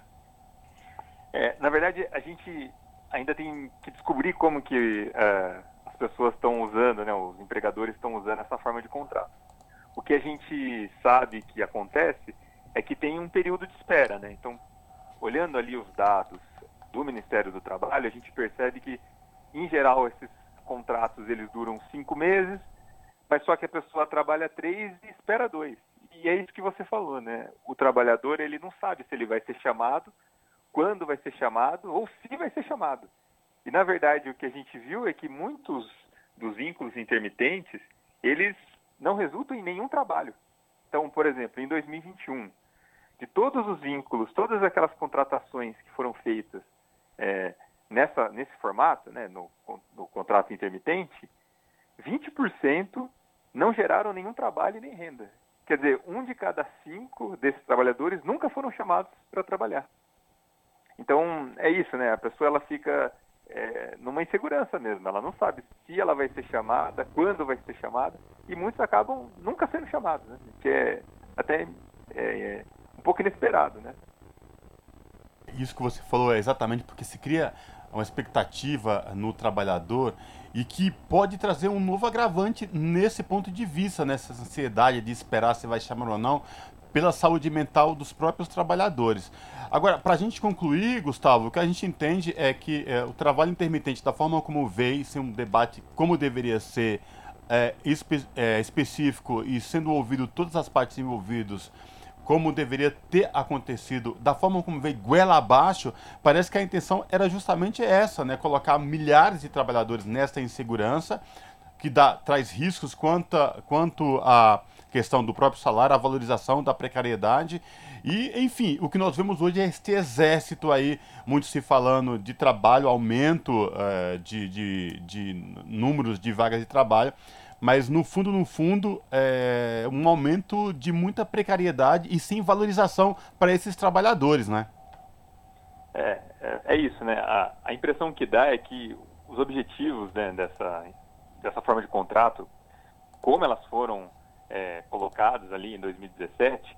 É, na verdade, a gente ainda tem que descobrir como que... Uh... pessoas estão usando, né, os empregadores estão usando essa forma de contrato. O que a gente sabe que acontece é que tem um período de espera, né? Então, olhando ali os dados do Ministério do Trabalho, a gente percebe que, em geral, esses contratos eles duram cinco meses, mas só que a pessoa trabalha três e espera dois. E é isso que você falou, né? O trabalhador ele não sabe se ele vai ser chamado, quando vai ser chamado ou se vai ser chamado. E, na verdade, o que a gente viu é que muitos dos vínculos intermitentes, eles não resultam em nenhum trabalho. Então, por exemplo, em dois mil e vinte e um, de todos os vínculos, todas aquelas contratações que foram feitas é, nessa, nesse formato, né, no, no contrato intermitente, vinte por cento não geraram nenhum trabalho e nem renda. Quer dizer, um de cada cinco desses trabalhadores nunca foram chamados para trabalhar. Então, é isso, né? A pessoa ela fica... é, numa insegurança mesmo. Ela não sabe se ela vai ser chamada, quando vai ser chamada, e muitos acabam nunca sendo chamados, né? Que é até é, é, um pouco inesperado, né? Isso que você falou é exatamente porque se cria uma expectativa no trabalhador e que pode trazer um novo agravante nesse ponto de vista, nessa ansiedade de esperar se vai chamar ou não, pela saúde mental dos próprios trabalhadores. Agora, para a gente concluir, Gustavo, o que a gente entende é que é, o trabalho intermitente, da forma como veio, sem um debate como deveria ser é, espe- é, específico e sendo ouvido todas as partes envolvidas, como deveria ter acontecido, da forma como veio goela abaixo, parece que a intenção era justamente essa, né? Colocar milhares de trabalhadores nessa insegurança, que dá, traz riscos quanto, a, quanto à questão do próprio salário, à valorização da precariedade. E, enfim, o que nós vemos hoje é este exército aí, muito se falando de trabalho, aumento uh, de, de, de números de vagas de trabalho, mas, no fundo, no fundo, é um aumento de muita precariedade e sem valorização para esses trabalhadores, né? É, é, é isso, né? A, a impressão que dá é que os objetivos, né, dessa, dessa forma de contrato, como elas foram é, colocadas ali em dois mil e dezessete,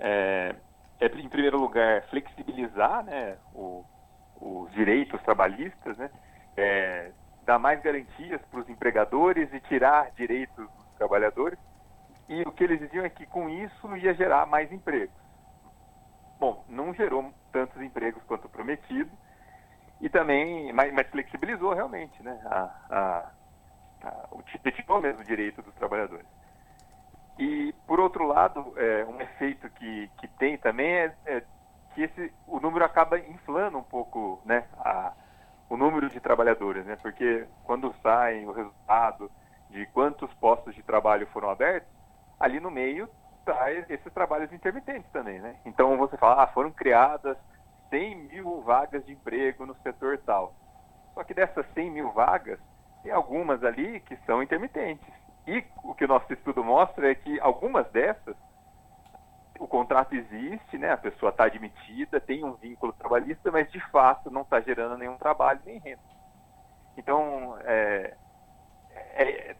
é, é, em primeiro lugar, flexibilizar, né, o, os direitos trabalhistas, né? É, dar mais garantias para os empregadores e tirar direitos dos trabalhadores. E o que eles diziam é que com isso ia gerar mais empregos. Bom, não gerou tantos empregos quanto prometido, e também, mas, mas flexibilizou realmente, né, a, a, a, o tirou mesmo o direito dos trabalhadores. E, por outro lado, é, um efeito que, que tem também é, é que esse, o número acaba inflando um pouco, né, a... o número de trabalhadores, né? Porque quando saem o resultado de quantos postos de trabalho foram abertos, ali no meio tá esses trabalhos intermitentes também, né? Então você fala, ah, foram criadas cem mil vagas de emprego no setor tal. Só que dessas cem mil vagas, tem algumas ali que são intermitentes. E o que o nosso estudo mostra é que algumas dessas, o contrato existe, né? A pessoa está admitida, tem um vínculo trabalhista, mas de fato não está gerando nenhum trabalho nem renda. Então, é, é,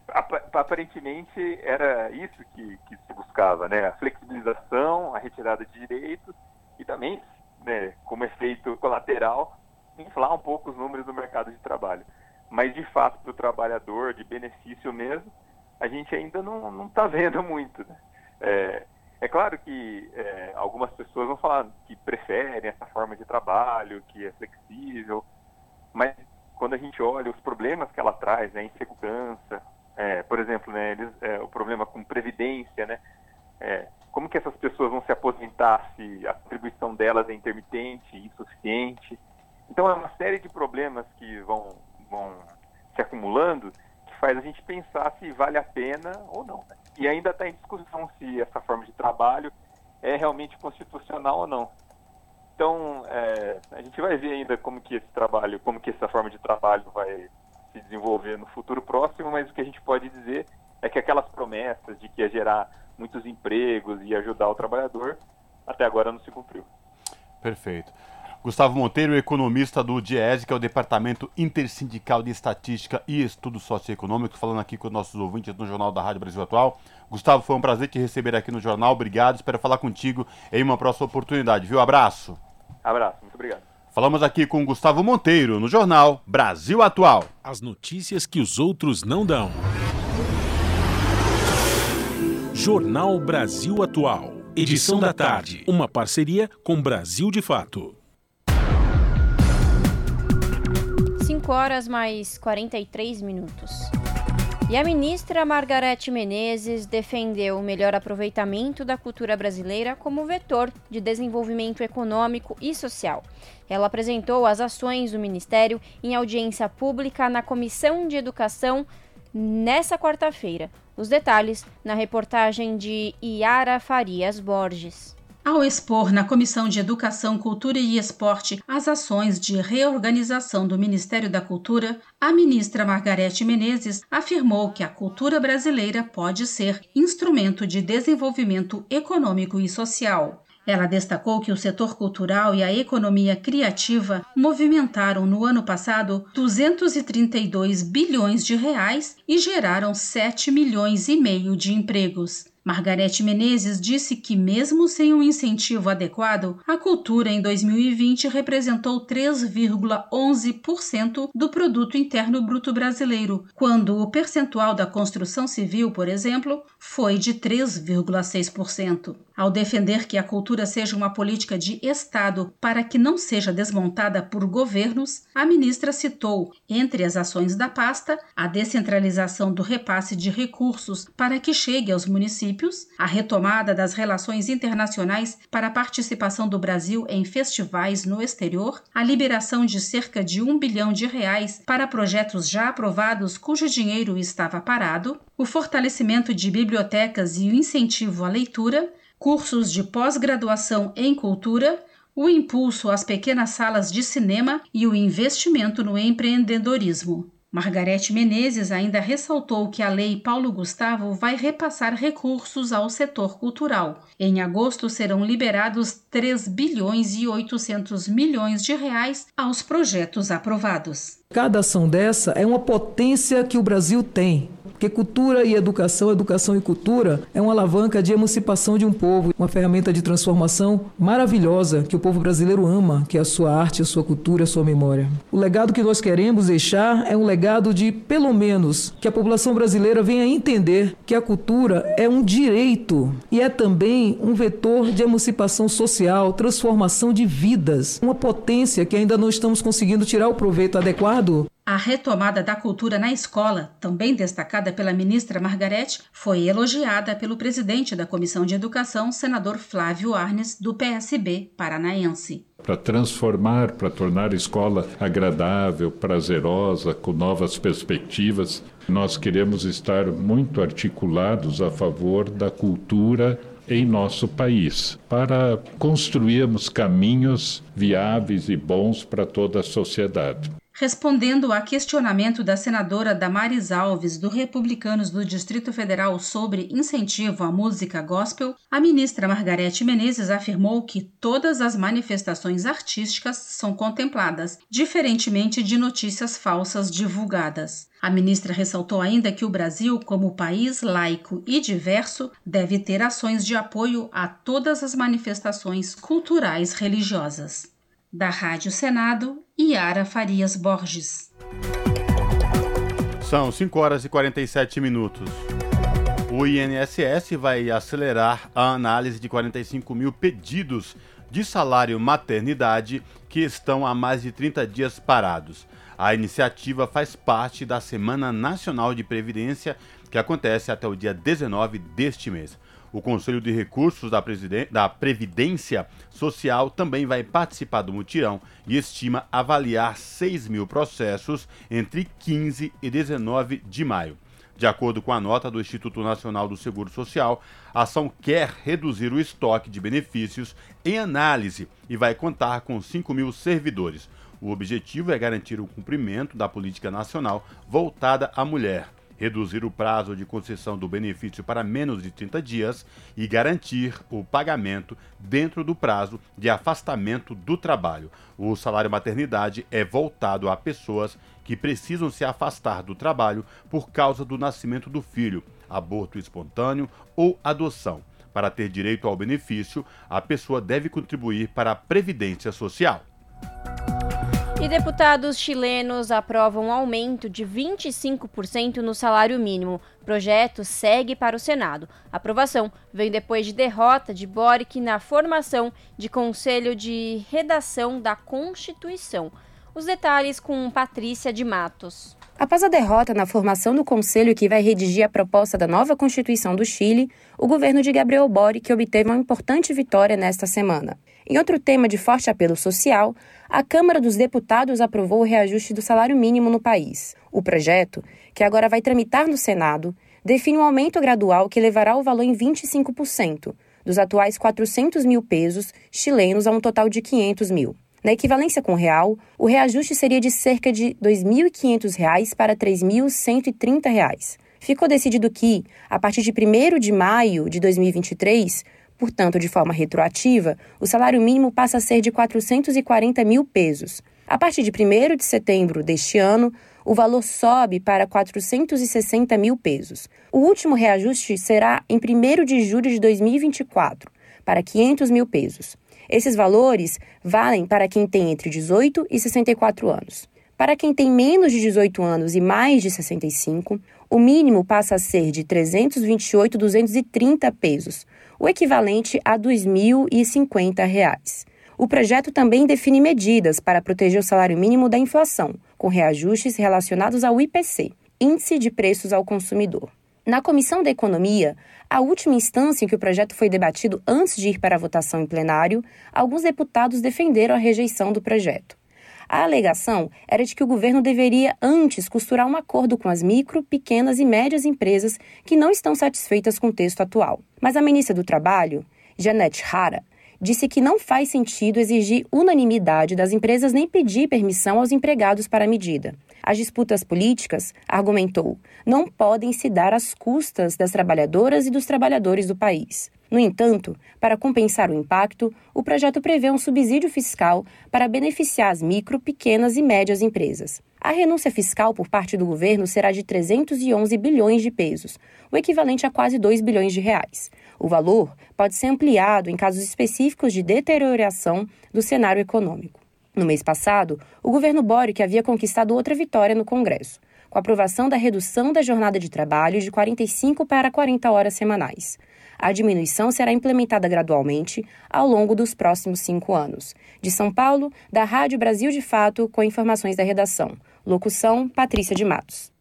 aparentemente era isso que, que se buscava, né? A flexibilização, a retirada de direitos e também, né, como efeito colateral, inflar um pouco os números do mercado de trabalho. Mas de fato, para o trabalhador, de benefício mesmo, a gente ainda não está vendo muito, né? É, É claro que é, algumas pessoas vão falar que preferem essa forma de trabalho, que é flexível, mas quando a gente olha os problemas que ela traz, né, insegurança, é, por exemplo, né, eles, é, o problema com previdência, né, é, como que essas pessoas vão se aposentar se a contribuição delas é intermitente, insuficiente? Então é uma série de problemas que vão, vão se acumulando, que faz a gente pensar se vale a pena ou não, né? E ainda está em discussão se essa forma de trabalho é realmente constitucional ou não. Então, é, a gente vai ver ainda como que esse trabalho, como que essa forma de trabalho vai se desenvolver no futuro próximo, mas o que a gente pode dizer é que aquelas promessas de que ia gerar muitos empregos e ajudar o trabalhador, até agora não se cumpriu. Perfeito. Gustavo Monteiro, economista do DIEESE, que é o Departamento Intersindical de Estatística e Estudos Socioeconômicos, falando aqui com os nossos ouvintes no Jornal da Rádio Brasil Atual. Gustavo, foi um prazer te receber aqui no Jornal, obrigado, espero falar contigo em uma próxima oportunidade, viu? Abraço. Abraço, muito obrigado. Falamos aqui com Gustavo Monteiro, no Jornal Brasil Atual. As notícias que os outros não dão. Jornal Brasil Atual, edição da tarde, uma parceria com Brasil de Fato. cinco horas mais quarenta e três minutos. E a ministra Margareth Menezes defendeu o melhor aproveitamento da cultura brasileira como vetor de desenvolvimento econômico e social. Ela apresentou as ações do Ministério em audiência pública na Comissão de Educação nesta quarta-feira. Os detalhes na reportagem de Yara Farias Borges. Ao expor na Comissão de Educação, Cultura e Esporte as ações de reorganização do Ministério da Cultura, a ministra Margareth Menezes afirmou que a cultura brasileira pode ser instrumento de desenvolvimento econômico e social. Ela destacou que o setor cultural e a economia criativa movimentaram no ano passado duzentos e trinta e dois bilhões de reais e geraram sete milhões e meio de empregos. Margareth Menezes disse que, mesmo sem um incentivo adequado, a cultura em dois mil e vinte representou três vírgula onze por cento do produto interno bruto brasileiro, quando o percentual da construção civil, por exemplo, foi de três vírgula seis por cento. Ao defender que a cultura seja uma política de Estado para que não seja desmontada por governos, a ministra citou, entre as ações da pasta, a descentralização do repasse de recursos para que chegue aos municípios, a retomada das relações internacionais para a participação do Brasil em festivais no exterior, a liberação de cerca de um bilhão de reais para projetos já aprovados cujo dinheiro estava parado, o fortalecimento de bibliotecas e o incentivo à leitura, cursos de pós-graduação em cultura, o impulso às pequenas salas de cinema e o investimento no empreendedorismo. Margareth Menezes ainda ressaltou que a Lei Paulo Gustavo vai repassar recursos ao setor cultural. Em agosto serão liberados três bilhões e oitocentos milhões de reais aos projetos aprovados. Cada ação dessa é uma potência que o Brasil tem, porque cultura e educação, educação e cultura é uma alavanca de emancipação de um povo, uma ferramenta de transformação maravilhosa que o povo brasileiro ama, que é a sua arte, a sua cultura, a sua memória. O legado que nós queremos deixar é um legado de, pelo menos, que a população brasileira venha entender que a cultura é um direito e é também um vetor de emancipação social, transformação de vidas, uma potência que ainda não estamos conseguindo tirar o proveito adequado. A retomada da cultura na escola, também destacada pela ministra Margareth, foi elogiada pelo presidente da Comissão de Educação, senador Flávio Arnes, do P S B paranaense. Para transformar, para tornar a escola agradável, prazerosa, com novas perspectivas, nós queremos estar muito articulados a favor da cultura em nosso país, para construirmos caminhos viáveis e bons para toda a sociedade. Respondendo a questionamento da senadora Damares Alves, do Republicanos do Distrito Federal, sobre incentivo à música gospel, a ministra Margareth Menezes afirmou que todas as manifestações artísticas são contempladas, diferentemente de notícias falsas divulgadas. A ministra ressaltou ainda que o Brasil, como país laico e diverso, deve ter ações de apoio a todas as manifestações culturais religiosas. Da Rádio Senado, Yara Farias Borges. São cinco horas e quarenta e sete minutos. O I N S S vai acelerar a análise de quarenta e cinco mil pedidos de salário maternidade que estão há mais de trinta dias parados. A iniciativa faz parte da Semana Nacional de Previdência, que acontece até o dia dezenove deste mês. O Conselho de Recursos da, Presiden- da Previdência Social também vai participar do mutirão e estima avaliar seis mil processos entre quinze e dezenove de maio. De acordo com a nota do Instituto Nacional do Seguro Social, a ação quer reduzir o estoque de benefícios em análise e vai contar com cinco mil servidores. O objetivo é garantir o cumprimento da política nacional voltada à mulher, reduzir o prazo de concessão do benefício para menos de trinta dias e garantir o pagamento dentro do prazo de afastamento do trabalho. O salário maternidade é voltado a pessoas que precisam se afastar do trabalho por causa do nascimento do filho, aborto espontâneo ou adoção. Para ter direito ao benefício, a pessoa deve contribuir para a Previdência Social. E deputados chilenos aprovam um aumento de vinte e cinco por cento no salário mínimo. Projeto segue para o Senado. A aprovação vem depois de derrota de Boric na formação de Conselho de Redação da Constituição. Os detalhes com Patrícia de Matos. Após a derrota na formação do Conselho que vai redigir a proposta da nova Constituição do Chile, o governo de Gabriel Boric obteve uma importante vitória nesta semana. Em outro tema de forte apelo social, a Câmara dos Deputados aprovou o reajuste do salário mínimo no país. O projeto, que agora vai tramitar no Senado, define um aumento gradual que levará o valor em vinte e cinco por cento, dos atuais quatrocentos mil pesos chilenos a um total de quinhentos mil. Na equivalência com o real, o reajuste seria de cerca de dois mil e quinhentos reais para três mil cento e trinta reais. Ficou decidido que, a partir de primeiro de maio de dois mil e vinte e três, Portanto, de forma retroativa, o salário mínimo passa a ser de quatrocentos e quarenta mil pesos. A partir de primeiro de setembro deste ano, o valor sobe para quatrocentos e sessenta mil pesos. O último reajuste será em primeiro de julho de dois mil e vinte e quatro, para quinhentos mil pesos. Esses valores valem para quem tem entre dezoito e sessenta e quatro anos. Para quem tem menos de dezoito anos e mais de sessenta e cinco, o mínimo passa a ser de trezentos e vinte e oito mil duzentos e trinta pesos, o equivalente a dois mil e cinquenta reais. O projeto também define medidas para proteger o salário mínimo da inflação, com reajustes relacionados ao I P C, Índice de Preços ao Consumidor. Na Comissão da Economia, a última instância em que o projeto foi debatido antes de ir para a votação em plenário, alguns deputados defenderam a rejeição do projeto. A alegação era de que o governo deveria antes costurar um acordo com as micro, pequenas e médias empresas que não estão satisfeitas com o texto atual. Mas a ministra do Trabalho, Janete Hara, disse que não faz sentido exigir unanimidade das empresas nem pedir permissão aos empregados para a medida. As disputas políticas, argumentou, não podem se dar às custas das trabalhadoras e dos trabalhadores do país. No entanto, para compensar o impacto, o projeto prevê um subsídio fiscal para beneficiar as micro, pequenas e médias empresas. A renúncia fiscal por parte do governo será de trezentos e onze bilhões de pesos, o equivalente a quase dois bilhões de reais. O valor pode ser ampliado em casos específicos de deterioração do cenário econômico. No mês passado, o governo Boric havia conquistado outra vitória no Congresso, com a aprovação da redução da jornada de trabalho de quarenta e cinco para quarenta horas semanais. A diminuição será implementada gradualmente ao longo dos próximos cinco anos. De São Paulo, da Rádio Brasil de Fato, com informações da redação. Locução, Patrícia de Matos.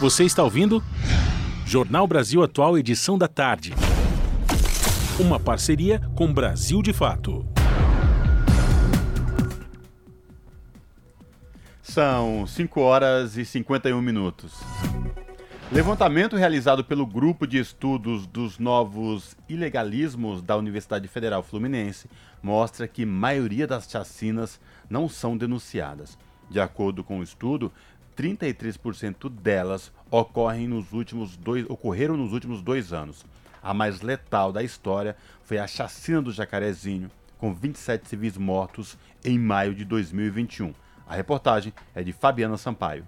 Você está ouvindo? Jornal Brasil Atual, edição da tarde. Uma parceria com Brasil de Fato. São cinco horas e cinquenta e um minutos. Levantamento realizado pelo Grupo de Estudos dos Novos Ilegalismos da Universidade Federal Fluminense mostra que a maioria das chacinas não são denunciadas. De acordo com o estudo, trinta e três por cento delas ocorrem nos últimos dois, ocorreram nos últimos dois anos. A mais letal da história foi a chacina do Jacarezinho, com vinte e sete civis mortos em maio de dois mil e vinte e um. A reportagem é de Fabiana Sampaio.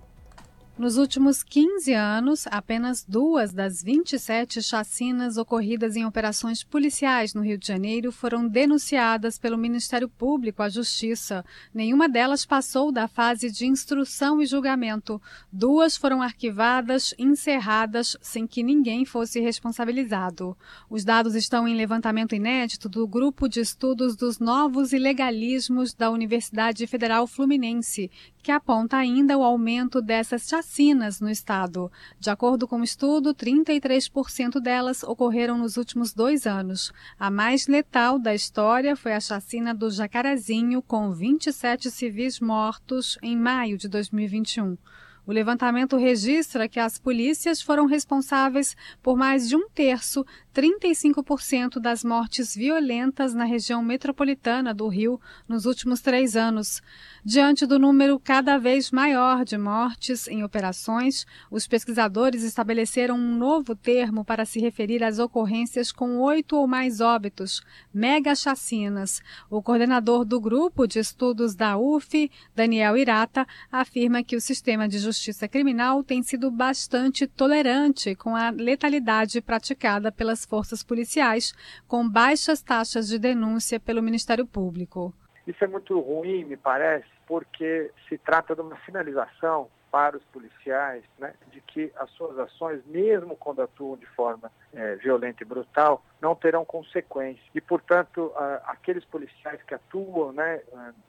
Nos últimos quinze anos, apenas duas das vinte e sete chacinas ocorridas em operações policiais no Rio de Janeiro foram denunciadas pelo Ministério Público à Justiça. Nenhuma delas passou da fase de instrução e julgamento. Duas foram arquivadas, encerradas, sem que ninguém fosse responsabilizado. Os dados estão em levantamento inédito do Grupo de Estudos dos Novos Ilegalismos da Universidade Federal Fluminense, que aponta ainda o aumento dessas chacinas no estado. De acordo com o estudo, trinta e três por cento delas ocorreram nos últimos dois anos. A mais letal da história foi a chacina do Jacarezinho, com vinte e sete civis mortos em maio de dois mil e vinte e um. O levantamento registra que as polícias foram responsáveis por mais de um terço, trinta e cinco por cento das mortes violentas na região metropolitana do Rio nos últimos três anos. Diante do número cada vez maior de mortes em operações, os pesquisadores estabeleceram um novo termo para se referir às ocorrências com oito ou mais óbitos, megachacinas. O coordenador do Grupo de Estudos da U F, Daniel Hirata, afirma que o sistema de justiça Justiça Criminal tem sido bastante tolerante com a letalidade praticada pelas forças policiais, com baixas taxas de denúncia pelo Ministério Público. Isso é muito ruim, me parece, porque se trata de uma sinalização para os policiais, né, de que as suas ações, mesmo quando atuam de forma é, violenta e brutal, não terão consequência. E, portanto, a, aqueles policiais que atuam, né,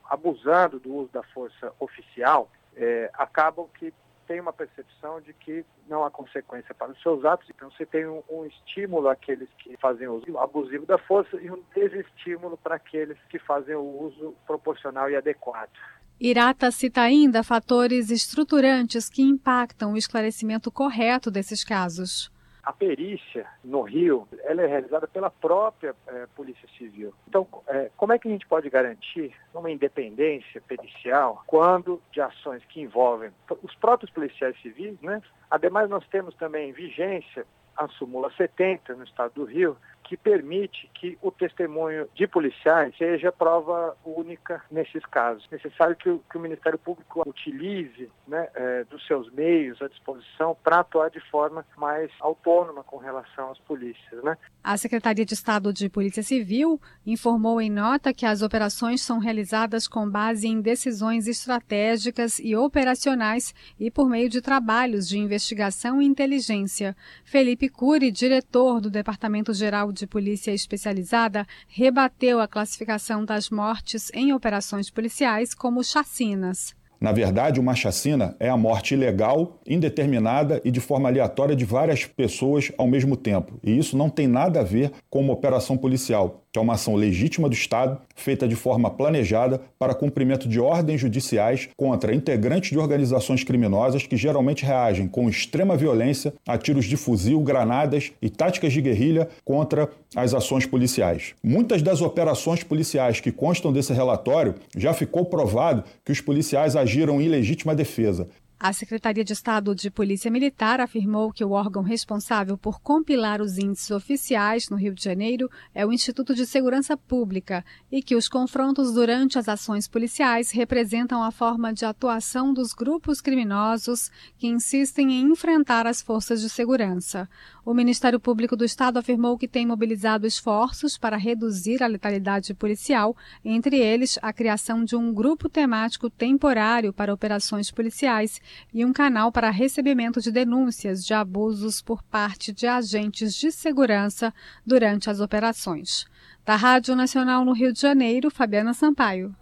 abusando do uso da força oficial, É, acabam que tem uma percepção de que não há consequência para os seus atos. Então, você tem um, um estímulo àqueles que fazem o uso abusivo da força e um desestímulo para aqueles que fazem o uso proporcional e adequado. Hirata cita ainda fatores estruturantes que impactam o esclarecimento correto desses casos. A perícia no Rio, ela é realizada pela própria é, Polícia Civil. Então, é, como é que a gente pode garantir uma independência pericial quando de ações que envolvem os próprios policiais civis, né? Ademais, nós temos também em vigência a súmula setenta no estado do Rio, que permite que o testemunho de policiais seja prova única nesses casos. É necessário que o, que o Ministério Público utilize, né, é, dos seus meios à disposição para atuar de forma mais autônoma com relação às polícias, né? A Secretaria de Estado de Polícia Civil informou em nota que as operações são realizadas com base em decisões estratégicas e operacionais e por meio de trabalhos de investigação e inteligência. Felipe Cury, diretor do Departamento Geral de Polícia Especializada, rebateu a classificação das mortes em operações policiais como chacinas. Na verdade, uma chacina é a morte ilegal, indeterminada e de forma aleatória de várias pessoas ao mesmo tempo. E isso não tem nada a ver com uma operação policial, que é uma ação legítima do Estado, feita de forma planejada para cumprimento de ordens judiciais contra integrantes de organizações criminosas que geralmente reagem com extrema violência a tiros de fuzil, granadas e táticas de guerrilha contra as ações policiais. Muitas das operações policiais que constam desse relatório já ficou provado que os policiais agiram em legítima defesa. A Secretaria de Estado de Polícia Militar afirmou que o órgão responsável por compilar os índices oficiais no Rio de Janeiro é o Instituto de Segurança Pública e que os confrontos durante as ações policiais representam a forma de atuação dos grupos criminosos que insistem em enfrentar as forças de segurança. O Ministério Público do Estado afirmou que tem mobilizado esforços para reduzir a letalidade policial, entre eles a criação de um grupo temático temporário para operações policiais e um canal para recebimento de denúncias de abusos por parte de agentes de segurança durante as operações. Da Rádio Nacional no Rio de Janeiro, Fabiana Sampaio.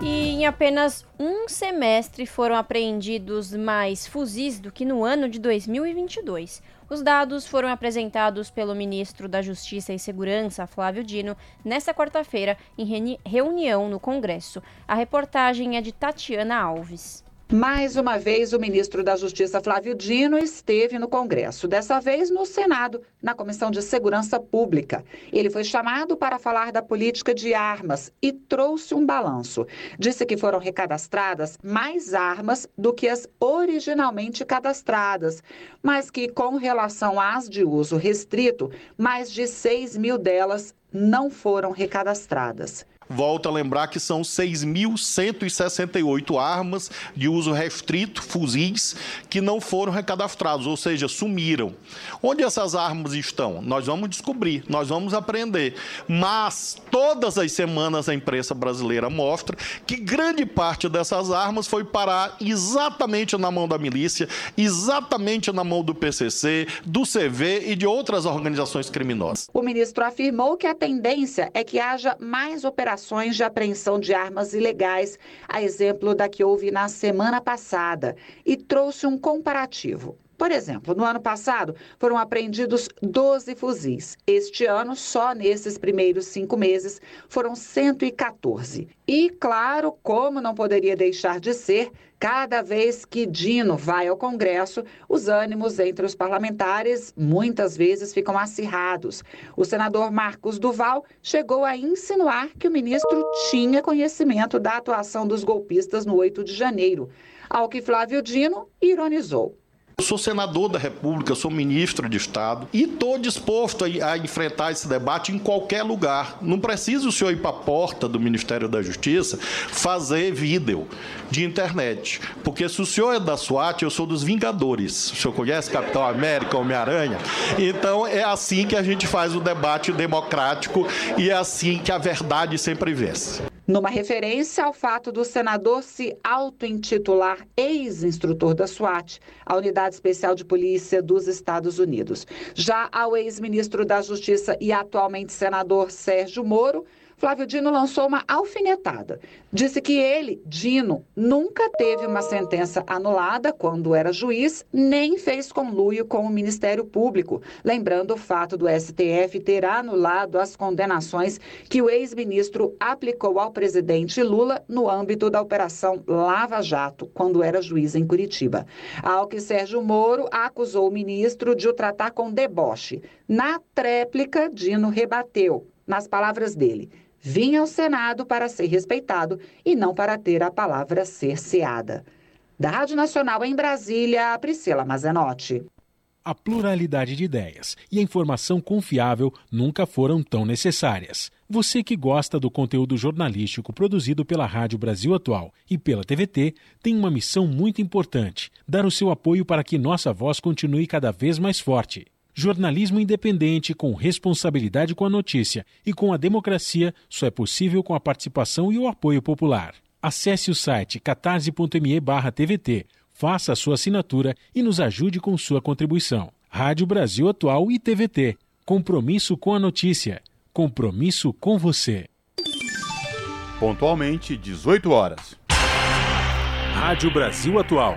E em apenas um semestre foram apreendidos mais fuzis do que no ano de dois mil e vinte e dois. Os dados foram apresentados pelo ministro da Justiça e Segurança, Flávio Dino, nesta quarta-feira, em reunião no Congresso. A reportagem é de Tatiana Alves. Mais uma vez, o ministro da Justiça, Flávio Dino, esteve no Congresso, dessa vez no Senado, na Comissão de Segurança Pública. Ele foi chamado para falar da política de armas e trouxe um balanço. Disse que foram recadastradas mais armas do que as originalmente cadastradas, mas que, com relação às de uso restrito, mais de seis mil delas não foram recadastradas. Volto a lembrar que são seis mil cento e sessenta e oito armas de uso restrito, fuzis, que não foram recadastrados, ou seja, sumiram. Onde essas armas estão? Nós vamos descobrir, nós vamos aprender. Mas todas as semanas a imprensa brasileira mostra que grande parte dessas armas foi parar exatamente na mão da milícia, exatamente na mão do P C C, do C V e de outras organizações criminosas. O ministro afirmou que a tendência é que haja mais operações de apreensão de armas ilegais, a exemplo da que houve na semana passada, e trouxe um comparativo. Por exemplo, no ano passado foram apreendidos doze fuzis. Este ano, só nesses primeiros cinco meses, foram cento e catorze. E, claro, como não poderia deixar de ser, cada vez que Dino vai ao Congresso, os ânimos entre os parlamentares muitas vezes ficam acirrados. O senador Marcos Duval chegou a insinuar que o ministro tinha conhecimento da atuação dos golpistas no oito de janeiro, ao que Flávio Dino ironizou. Eu sou senador da República, sou ministro de Estado e estou disposto a, a enfrentar esse debate em qualquer lugar. Não precisa o senhor ir para a porta do Ministério da Justiça fazer vídeo de internet. Porque se o senhor é da SWAT, eu sou dos Vingadores. O senhor conhece Capitão América, Homem-Aranha? Então é assim que a gente faz o debate democrático e é assim que a verdade sempre vence. Numa referência ao fato do senador se auto-intitular ex-instrutor da SWAT, a Unidade Especial de Polícia dos Estados Unidos. Já ao ex-ministro da Justiça e atualmente senador Sérgio Moro, Flávio Dino lançou uma alfinetada. Disse que ele, Dino, nunca teve uma sentença anulada quando era juiz, nem fez conluio com o Ministério Público, lembrando o fato do S T F ter anulado as condenações que o ex-ministro aplicou ao presidente Lula no âmbito da Operação Lava Jato, quando era juiz em Curitiba. Ao que Sérgio Moro acusou o ministro de o tratar com deboche. Na tréplica, Dino rebateu, nas palavras dele: vim ao Senado para ser respeitado e não para ter a palavra cerceada. Da Rádio Nacional em Brasília, Priscila Mazenotti. a pluralidade de ideias e a informação confiável nunca foram tão necessárias. Você que gosta do conteúdo jornalístico produzido pela Rádio Brasil Atual e pela T V T tem uma missão muito importante: dar o seu apoio para que nossa voz continue cada vez mais forte. Jornalismo independente, com responsabilidade com a notícia e com a democracia, só é possível com a participação e o apoio popular. Acesse o site catarse ponto me barra T V T, faça a sua assinatura e nos ajude com sua contribuição. Rádio Brasil Atual e T V T. Compromisso com a notícia. Compromisso com você. Pontualmente, dezoito horas. Rádio Brasil Atual.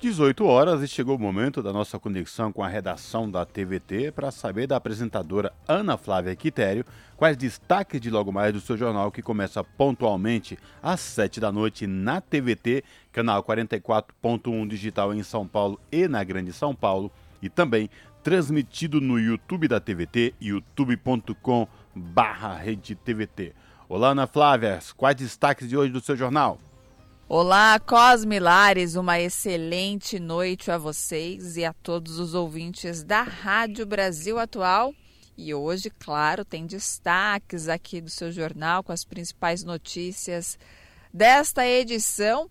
dezoito horas e chegou o momento da nossa conexão com a redação da T V T para saber da apresentadora Ana Flávia Quitério quais destaques de logo mais do seu jornal, que começa pontualmente às sete da noite na T V T, canal quarenta e quatro ponto um digital em São Paulo e na Grande São Paulo, e também transmitido no YouTube da T V T, youtube ponto com barra rede T V T. Olá, Ana Flávia, quais destaques de hoje do seu jornal? Olá, Cosmo Lares, uma excelente noite a vocês e a todos os ouvintes da Rádio Brasil Atual. E hoje, claro, tem destaques aqui do seu jornal com as principais notícias desta edição.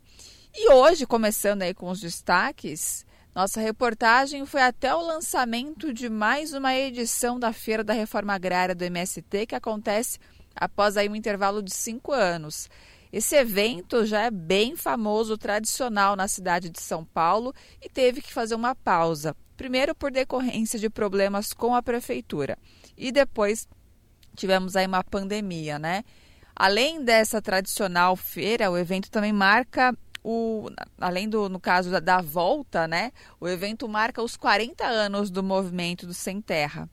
E hoje, começando aí com os destaques, nossa reportagem foi até o lançamento de mais uma edição da Feira da Reforma Agrária do M S T, que acontece após aí um intervalo de cinco anos. Esse evento já é bem famoso, tradicional na cidade de São Paulo, e teve que fazer uma pausa. Primeiro por decorrência de problemas com a prefeitura e depois tivemos aí uma pandemia, né? Além dessa tradicional feira, o evento também marca, o, além do no caso da, da volta, né? O evento marca os quarenta anos do movimento do Sem Terra.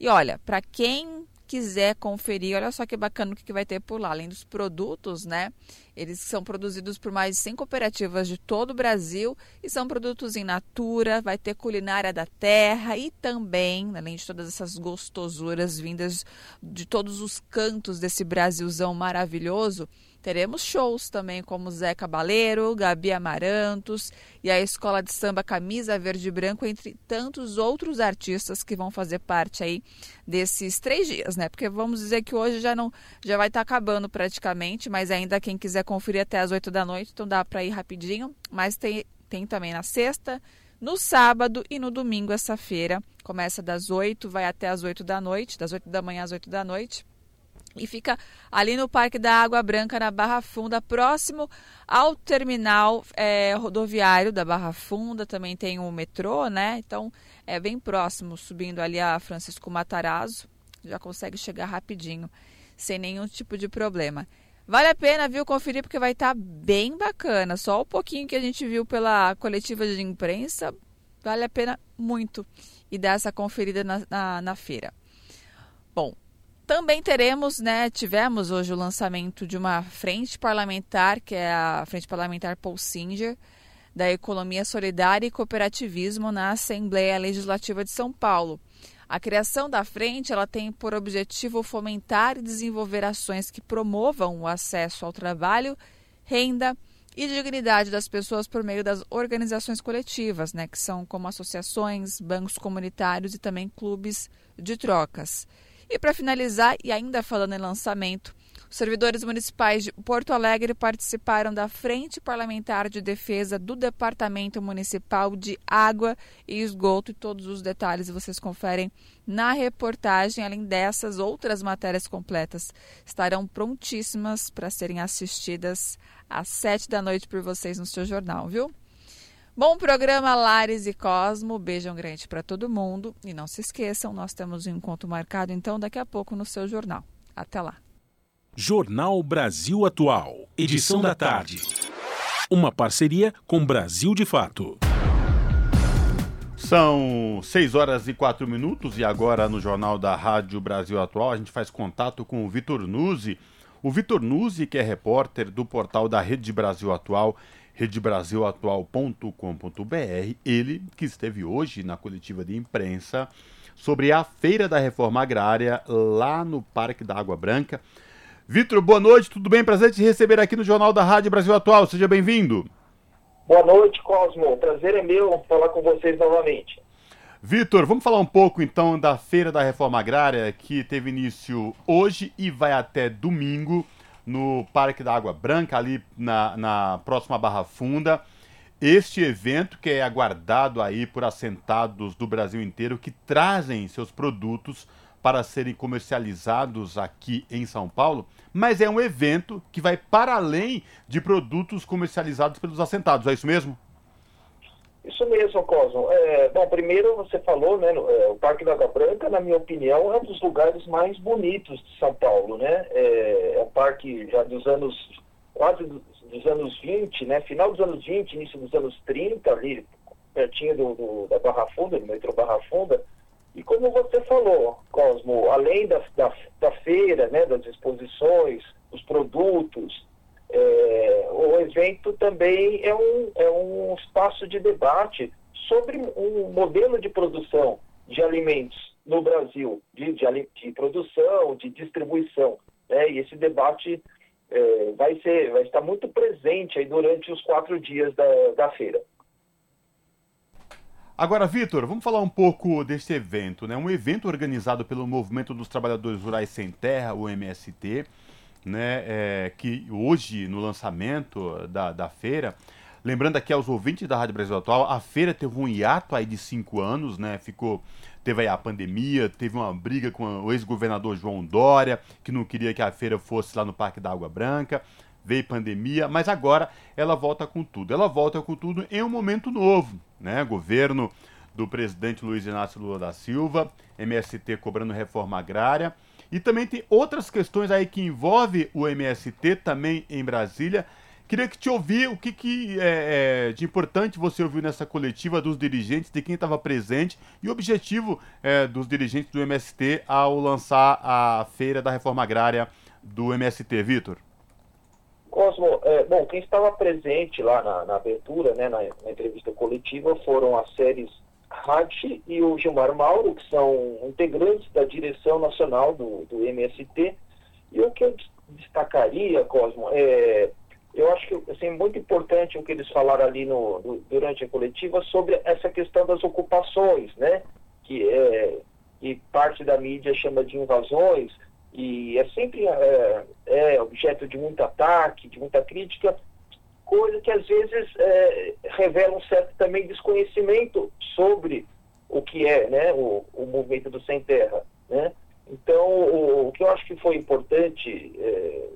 E olha, para quem quiser conferir, olha só que bacana o que vai ter por lá. Além dos produtos, né? Eles são produzidos por mais de cem cooperativas de todo o Brasil e são produtos in natura, vai ter culinária da terra e também, além de todas essas gostosuras vindas de todos os cantos desse Brasilzão maravilhoso, teremos shows também como Zé Cabaleiro, Gabi Amarantos e a Escola de Samba Camisa Verde e Branco, entre tantos outros artistas que vão fazer parte aí desses três dias, né? Porque vamos dizer que hoje já, não, já vai estar acabando praticamente, mas ainda quem quiser conferir até as oito da noite, então dá para ir rapidinho. Mas tem, tem também na sexta, no sábado e no domingo essa feira. Começa das oito, vai até as oito da noite, das oito da manhã às oito da noite. E fica ali no Parque da Água Branca, na Barra Funda, próximo ao terminal é, rodoviário da Barra Funda. Também tem o metrô, né? Então, é bem próximo, subindo ali a Francisco Matarazzo. Já consegue chegar rapidinho, sem nenhum tipo de problema. Vale a pena, viu, conferir, porque vai estar bem bacana. Só o pouquinho que a gente viu pela coletiva de imprensa, vale a pena muito. E dar essa conferida na, na, na feira. Bom, também teremos, né, tivemos hoje o lançamento de uma frente parlamentar, que é a Frente Parlamentar Paul Singer, da Economia Solidária e Cooperativismo na Assembleia Legislativa de São Paulo. A criação da frente, ela tem por objetivo fomentar e desenvolver ações que promovam o acesso ao trabalho, renda e dignidade das pessoas por meio das organizações coletivas, né, que são como associações, bancos comunitários e também clubes de trocas. E para finalizar, e ainda falando em lançamento, os servidores municipais de Porto Alegre participaram da Frente Parlamentar de Defesa do Departamento Municipal de Água e Esgoto. E todos os detalhes vocês conferem na reportagem. Além dessas, outras matérias completas estarão prontíssimas para serem assistidas às sete da noite por vocês no seu jornal, viu? Bom programa, Lares e Cosmo. Beijão grande para todo mundo. E não se esqueçam, nós temos um encontro marcado, então, daqui a pouco no seu jornal. Até lá. Jornal Brasil Atual, edição da tarde. Uma parceria com Brasil de Fato. São seis horas e quatro minutos e agora no Jornal da Rádio Brasil Atual a gente faz contato com o Vitor Nuzzi. O Vitor Nuzzi, que é repórter do portal da Rede Brasil Atual, rede brasil atual ponto com ponto b r, ele que esteve hoje na coletiva de imprensa sobre a Feira da Reforma Agrária lá no Parque da Água Branca. Vitor, boa noite, tudo bem? Prazer te receber aqui no Jornal da Rádio Brasil Atual, seja bem-vindo. Boa noite, Cosmo, prazer é meu falar com vocês novamente. Vitor, vamos falar um pouco então da Feira da Reforma Agrária que teve início hoje e vai até domingo no Parque da Água Branca, ali na, na próxima Barra Funda. Este evento que é aguardado aí por assentados do Brasil inteiro que trazem seus produtos para serem comercializados aqui em São Paulo, mas é um evento que vai para além de produtos comercializados pelos assentados, é isso mesmo? Isso mesmo, Cosmo. É, bom, primeiro você falou, né, no, é, o Parque da Água Branca, na minha opinião, é um dos lugares mais bonitos de São Paulo, né? É, é um parque já dos anos, quase dos, dos anos vinte, né? Final dos anos vinte, início dos anos trinta, ali, pertinho do, do, da Barra Funda, do metrô Barra Funda. E como você falou, Cosmo, além da, da, da feira, né, das exposições, dos produtos... É, o evento também é um, é um espaço de debate sobre um modelo de produção de alimentos no Brasil, de, de, de produção, de distribuição, né? E esse debate é, vai, ser, vai estar muito presente aí durante os quatro dias da, da feira. Agora, Vitor, vamos falar um pouco desse evento, né? Um evento organizado pelo Movimento dos Trabalhadores Rurais Sem Terra, o M S T, né, é, que hoje no lançamento da, da feira, lembrando aqui aos ouvintes da Rádio Brasil Atual, a feira teve um hiato aí de cinco anos, né, ficou, teve aí a pandemia, teve uma briga com o ex-governador João Dória, que não queria que a feira fosse lá no Parque da Água Branca, veio pandemia, mas agora ela volta com tudo, ela volta com tudo em um momento novo, né, governo do presidente Luiz Inácio Lula da Silva, M S T cobrando reforma agrária. E também tem outras questões aí que envolvem o M S T, também em Brasília. Queria que te ouvir o que, que é, de importante você ouviu nessa coletiva dos dirigentes, de quem estava presente, e o objetivo é, dos dirigentes do M S T ao lançar a Feira da Reforma Agrária do M S T, Vitor. Cosmo, é, bom, quem estava presente lá na, na abertura, né, na, na entrevista coletiva, foram as séries Hachi e o Gilmar Mauro, que são integrantes da direção nacional do, do M S T. E o que eu destacaria, Cosmo, é, eu acho que assim, muito importante o que eles falaram ali no, no, durante a coletiva sobre essa questão das ocupações, né? Que, é, que parte da mídia chama de invasões, e é sempre é, é objeto de muito ataque, de muita crítica, coisa que às vezes é, revela um certo também desconhecimento sobre o que é, né, o, o movimento do Sem Terra, né? Então, o, o que eu acho que foi importante é,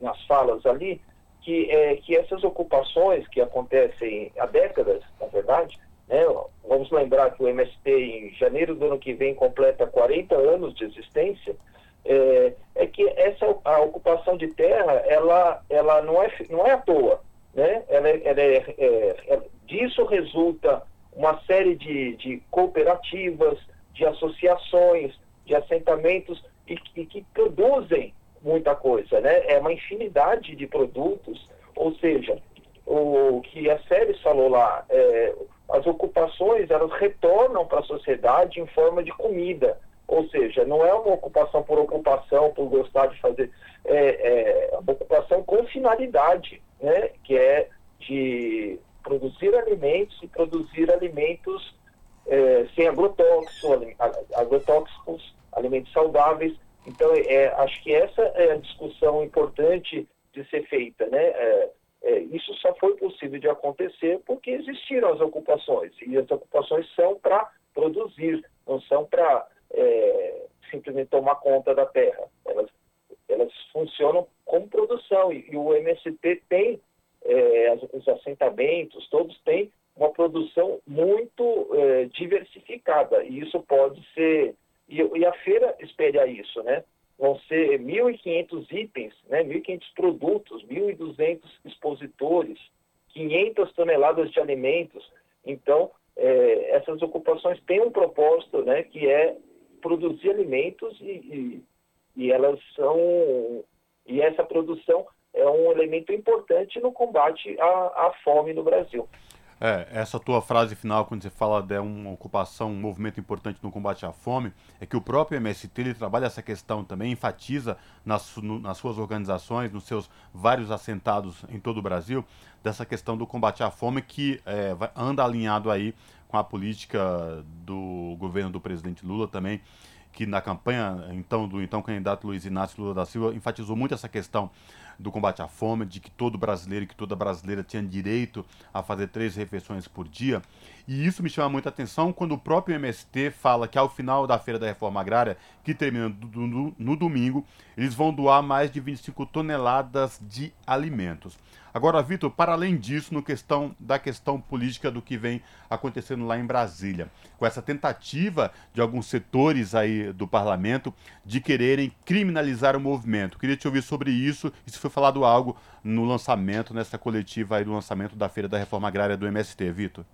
nas falas ali, que, é, que essas ocupações que acontecem há décadas, na verdade, né, vamos lembrar que o M S T em janeiro do ano que vem completa quarenta anos de existência, é, é que essa, a ocupação de terra, ela, ela não, é, não é à toa. Né? Ela, ela é, é, é, disso resulta uma série de, de cooperativas, de associações, de assentamentos e, e que produzem muita coisa, né? É uma infinidade de produtos, ou seja, o, o que a Séries falou lá, é, as ocupações elas retornam para a sociedade em forma de comida, ou seja, não é uma ocupação por ocupação, por gostar de fazer, é, é uma ocupação com finalidade, né, que é de produzir alimentos e produzir alimentos é, sem agrotóxicos, agrotóxicos, alimentos saudáveis. Então, é, acho que essa é a discussão importante de ser feita, né? É, é, isso só foi possível de acontecer porque existiram as ocupações, e as ocupações são para produzir, não são para é, simplesmente tomar conta da terra. Elas elas funcionam como produção, e, e o M S T tem, é, os assentamentos, todos têm uma produção muito é, diversificada, e isso pode ser, e, e a feira espelha isso, né? Vão ser mil e quinhentos itens, né? mil e quinhentos produtos, mil e duzentos expositores, quinhentas toneladas de alimentos, então é, essas ocupações têm um propósito, né, que é produzir alimentos e, e, e elas são... E essa produção é um elemento importante no combate à, à fome no Brasil. É, essa tua frase final, quando você fala de uma ocupação, um movimento importante no combate à fome, é que o próprio M S T ele trabalha essa questão também, enfatiza nas, no, nas suas organizações, nos seus vários assentados em todo o Brasil, dessa questão do combate à fome que é, anda alinhado aí com a política do governo do presidente Lula também, que na campanha então, do então candidato Luiz Inácio Lula da Silva enfatizou muito essa questão do combate à fome, de que todo brasileiro e que toda brasileira tinha direito a fazer três refeições por dia. E isso me chama muita atenção quando o próprio M S T fala que ao final da Feira da Reforma Agrária, que termina do, do, no domingo, eles vão doar mais de vinte e cinco toneladas de alimentos. Agora, Vitor, para além disso, no questão, da questão política do que vem acontecendo lá em Brasília, com essa tentativa de alguns setores aí do parlamento de quererem criminalizar o movimento. Queria te ouvir sobre isso, e se foi falado algo no lançamento, nessa coletiva aí do lançamento da Feira da Reforma Agrária do M S T, Vitor.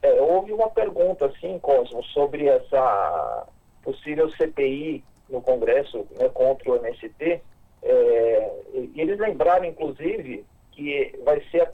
É, houve uma pergunta, sim, Cosmo, sobre essa possível C P I no Congresso, né, contra o M S T. É, eles lembraram, inclusive, que vai ser,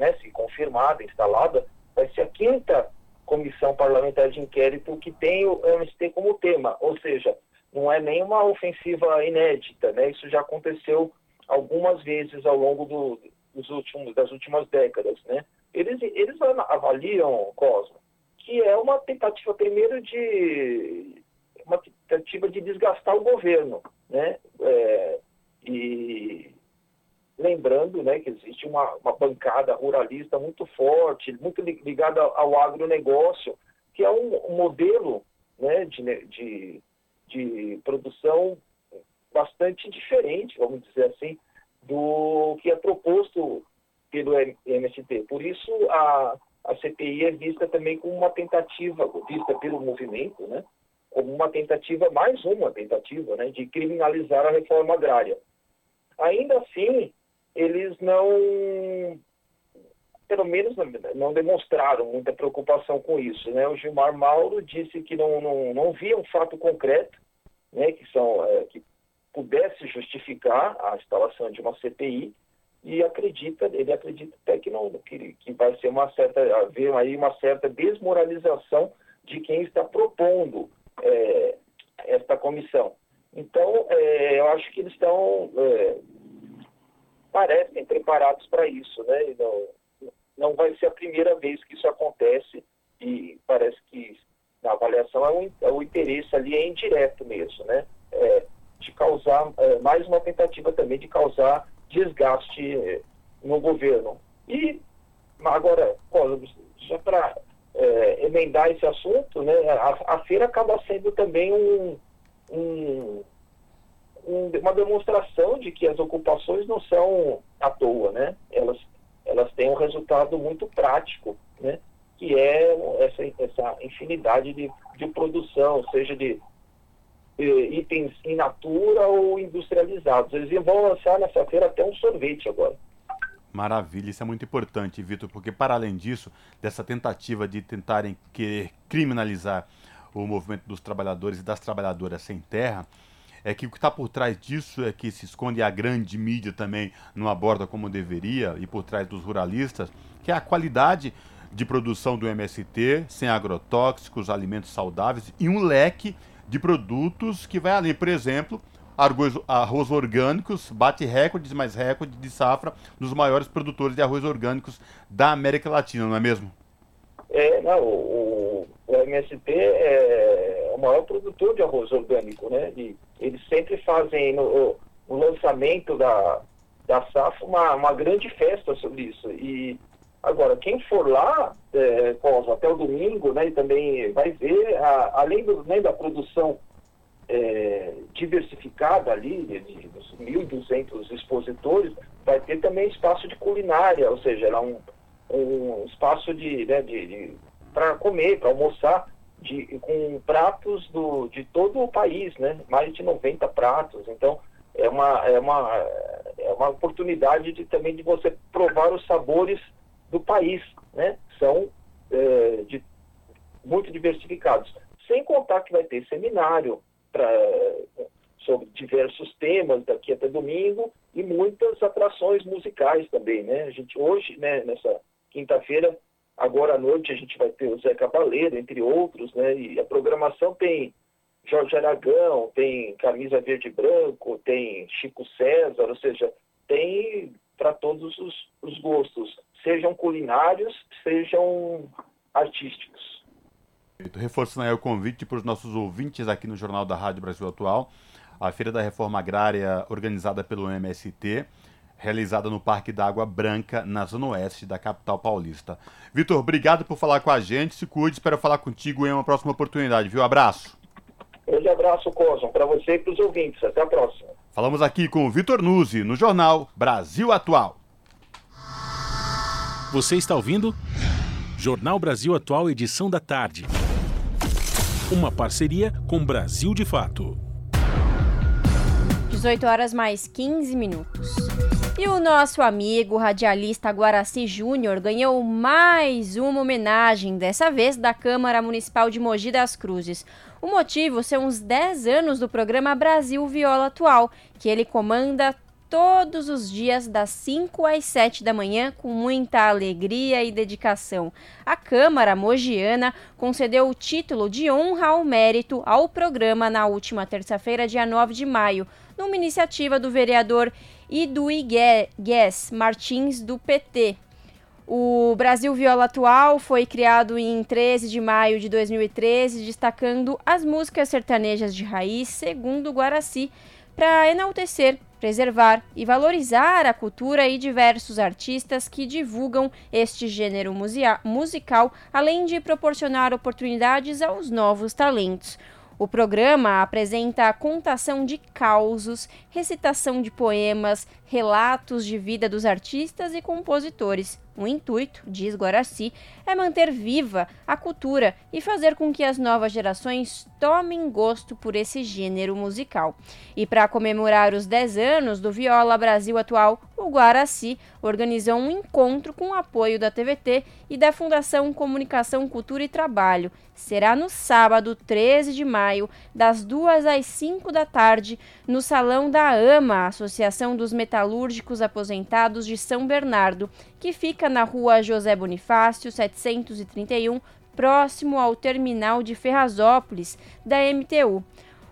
né, se confirmada, instalada, vai ser a quinta comissão parlamentar de inquérito que tem o M S T como tema, ou seja, não é nenhuma ofensiva inédita, né? Isso já aconteceu algumas vezes ao longo do, dos últimos, das últimas décadas, né? Eles, eles avaliam, Cosmo, que é uma tentativa primeiro de uma tentativa de desgastar o governo, né? É, e lembrando, né, que existe uma, uma bancada ruralista muito forte, muito ligada ao agronegócio, que é um, um modelo, né, de, de, de produção bastante diferente, vamos dizer assim, do que é proposto pelo M S T. Por isso, a, a C P I é vista também como uma tentativa, vista pelo movimento, né, como uma tentativa, mais uma tentativa, né, de criminalizar a reforma agrária. Ainda assim, eles não, pelo menos não demonstraram muita preocupação com isso, né? O Gilmar Mauro disse que não, não, não via um fato concreto, né, que, são, é, que pudesse justificar a instalação de uma C P I e acredita, ele acredita até que, não, que, que vai ser uma certa, haver aí uma certa desmoralização de quem está propondo é, esta comissão. Então, é, eu acho que eles estão... É, parecem preparados para isso, né? E não, não vai ser a primeira vez que isso acontece e parece que na avaliação é o, é o interesse ali é indireto mesmo, né? É, de causar, é, mais uma tentativa também de causar desgaste é, no governo. E agora, só para é, emendar esse assunto, né? A, a feira acaba sendo também um, um uma demonstração de que as ocupações não são à toa, né? Elas, elas têm um resultado muito prático, né? Que é essa, essa infinidade de, de produção, seja de, de itens in natura ou industrializados. Eles vão lançar nessa feira até um sorvete agora. Maravilha, isso é muito importante, Vitor, porque para além disso, dessa tentativa de tentarem querer criminalizar o movimento dos trabalhadores e das trabalhadoras sem terra, é que o que está por trás disso é que se esconde a grande mídia também, não aborda como deveria, e por trás dos ruralistas, que é a qualidade de produção do M S T, sem agrotóxicos, alimentos saudáveis, e um leque de produtos que vai além, por exemplo, arroz, arroz orgânicos, bate recordes, mais recordes de safra, dos maiores produtores de arroz orgânicos da América Latina, não é mesmo? É, não, o, o M S T é o maior produtor de arroz orgânico, né? E eles sempre fazem no, no lançamento da, da safra uma, uma grande festa sobre isso. E agora, quem for lá, é, até o domingo, né, também vai ver, a, além do, né, da produção é, diversificada ali, de, de mil e duzentos expositores, vai ter também espaço de culinária, ou seja, era um... um espaço de, né, de, de para comer, para almoçar, de, com pratos do, de todo o país, né? Mais de noventa pratos. Então, é uma, é uma, é uma oportunidade de, também de você provar os sabores do país, né? São é, de muito diversificados. Sem contar que vai ter seminário pra, sobre diversos temas daqui até domingo e muitas atrações musicais também, né? A gente hoje, né, nessa quinta-feira, agora à noite, a gente vai ter o Zé Cabaleiro, entre outros, né? E a programação tem Jorge Aragão, tem Camisa Verde e Branco, tem Chico César, ou seja, tem para todos os, os gostos, sejam culinários, sejam artísticos. Reforçando aí o convite para os nossos ouvintes aqui no Jornal da Rádio Brasil Atual, a Feira da Reforma Agrária organizada pelo M S T, realizada no Parque da Água Branca, na Zona Oeste da capital paulista. Vitor, obrigado por falar com a gente, se cuide, espero falar contigo em uma próxima oportunidade, viu? Abraço. Grande abraço, Cosmo, para você e para os ouvintes. Até a próxima. Falamos aqui com o Vitor Nuzzi, no Jornal Brasil Atual. Você está ouvindo? Jornal Brasil Atual, edição da tarde. Uma parceria com Brasil de Fato. dezoito horas mais quinze minutos. E o nosso amigo radialista Guaraci Júnior ganhou mais uma homenagem, dessa vez da Câmara Municipal de Mogi das Cruzes. O motivo são os dez anos do programa Brasil Viola Atual, que ele comanda todos os dias das cinco às sete da manhã, com muita alegria e dedicação. A Câmara Mogiana concedeu o título de honra ao mérito ao programa na última terça-feira, dia nove de maio, numa iniciativa do vereador Iduigues Martins, do P T. O Brasil Viola Atual foi criado em treze de maio de dois mil e treze, destacando as músicas sertanejas de raiz, segundo Guaraci, para enaltecer, preservar e valorizar a cultura e diversos artistas que divulgam este gênero musical, além de proporcionar oportunidades aos novos talentos. O programa apresenta a contação de causos, recitação de poemas, relatos de vida dos artistas e compositores. O intuito, diz Guaraci, é manter viva a cultura e fazer com que as novas gerações tomem gosto por esse gênero musical. E para comemorar os dez anos do Viola Brasil Atual, o Guaraci organizou um encontro com o apoio da T V T e da Fundação Comunicação, Cultura e Trabalho. Será no sábado, treze de maio, das duas às cinco da tarde, no Salão da AMA, Associação dos Metalúrgicos Aposentados de São Bernardo, que fica na rua José Bonifácio, setecentos e trinta e um, próximo ao terminal de Ferrazópolis, da M T U.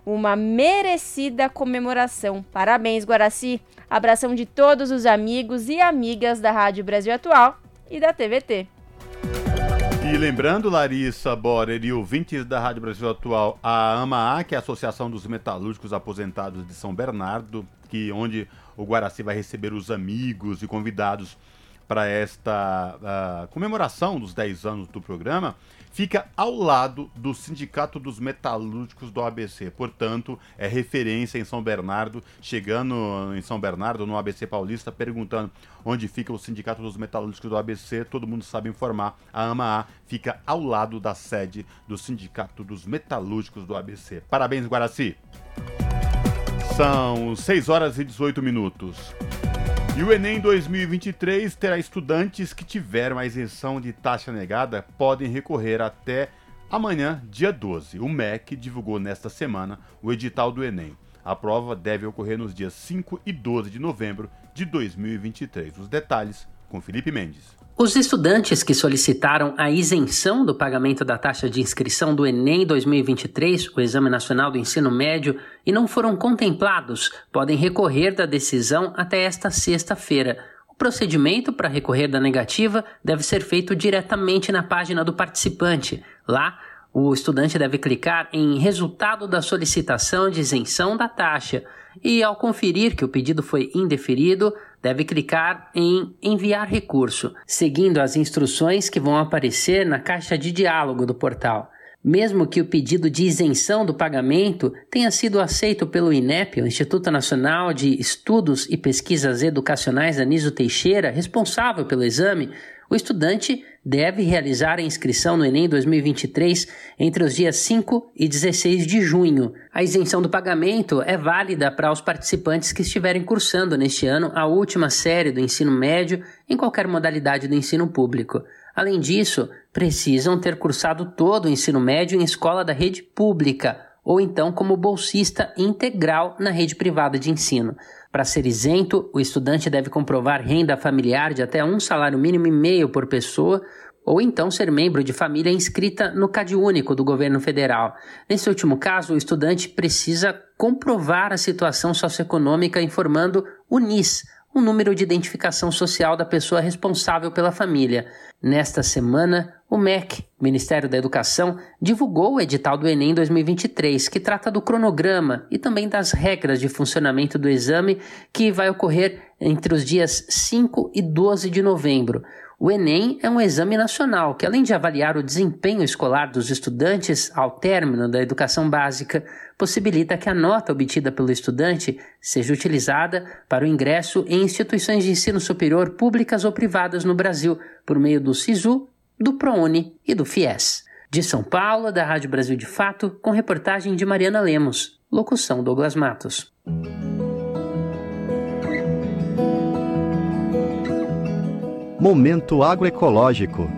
Uma merecida comemoração. Parabéns, Guaraci. Abração de todos os amigos e amigas da Rádio Brasil Atual e da T V T. E lembrando, Larissa Borer e ouvintes da Rádio Brasil Atual, a AMAA, que é a Associação dos Metalúrgicos Aposentados de São Bernardo, que onde o Guaraci vai receber os amigos e convidados para esta uh, comemoração dos dez anos do programa, fica ao lado do Sindicato dos Metalúrgicos do A B C. Portanto, é referência em São Bernardo. Chegando em São Bernardo, no A B C Paulista, perguntando onde fica o Sindicato dos Metalúrgicos do A B C, todo mundo sabe informar. A AMAA fica ao lado da sede do Sindicato dos Metalúrgicos do A B C. Parabéns, Guaraci! São seis horas e dezoito minutos. E o Enem dois mil e vinte e três terá estudantes que tiveram a isenção de taxa negada podem recorrer até amanhã, dia doze. O M E C divulgou nesta semana o edital do Enem. A prova deve ocorrer nos dias cinco e doze de novembro de dois mil e vinte e três. Os detalhes com Felipe Mendes. Os estudantes que solicitaram a isenção do pagamento da taxa de inscrição do Enem dois mil e vinte e três, o Exame Nacional do Ensino Médio, e não foram contemplados, podem recorrer da decisão até esta sexta-feira. O procedimento para recorrer da negativa deve ser feito diretamente na página do participante. Lá, o estudante deve clicar em Resultado da solicitação de isenção da taxa e, ao conferir que o pedido foi indeferido, deve clicar em Enviar recurso, seguindo as instruções que vão aparecer na caixa de diálogo do portal. Mesmo que o pedido de isenção do pagamento tenha sido aceito pelo INEP, o Instituto Nacional de Estudos e Pesquisas Educacionais Anísio Teixeira, responsável pelo exame, o estudante deve realizar a inscrição no Enem dois mil e vinte e três entre os dias cinco e dezesseis de junho. A isenção do pagamento é válida para os participantes que estiverem cursando neste ano a última série do ensino médio em qualquer modalidade do ensino público. Além disso, precisam ter cursado todo o ensino médio em escola da rede pública ou então como bolsista integral na rede privada de ensino. Para ser isento, o estudante deve comprovar renda familiar de até um salário mínimo e meio por pessoa ou então ser membro de família inscrita no CadÚnico do governo federal. Nesse último caso, o estudante precisa comprovar a situação socioeconômica informando o N I S, o número de identificação social da pessoa responsável pela família. Nesta semana, o M E C, Ministério da Educação, divulgou o edital do Enem dois mil e vinte e três, que trata do cronograma e também das regras de funcionamento do exame, que vai ocorrer entre os dias cinco e doze de novembro. O Enem é um exame nacional que, além de avaliar o desempenho escolar dos estudantes ao término da educação básica, possibilita que a nota obtida pelo estudante seja utilizada para o ingresso em instituições de ensino superior públicas ou privadas no Brasil, por meio do SISU, do ProUni e do FIES. De São Paulo, da Rádio Brasil de Fato, com reportagem de Mariana Lemos. Locução Douglas Matos. Momento agroecológico.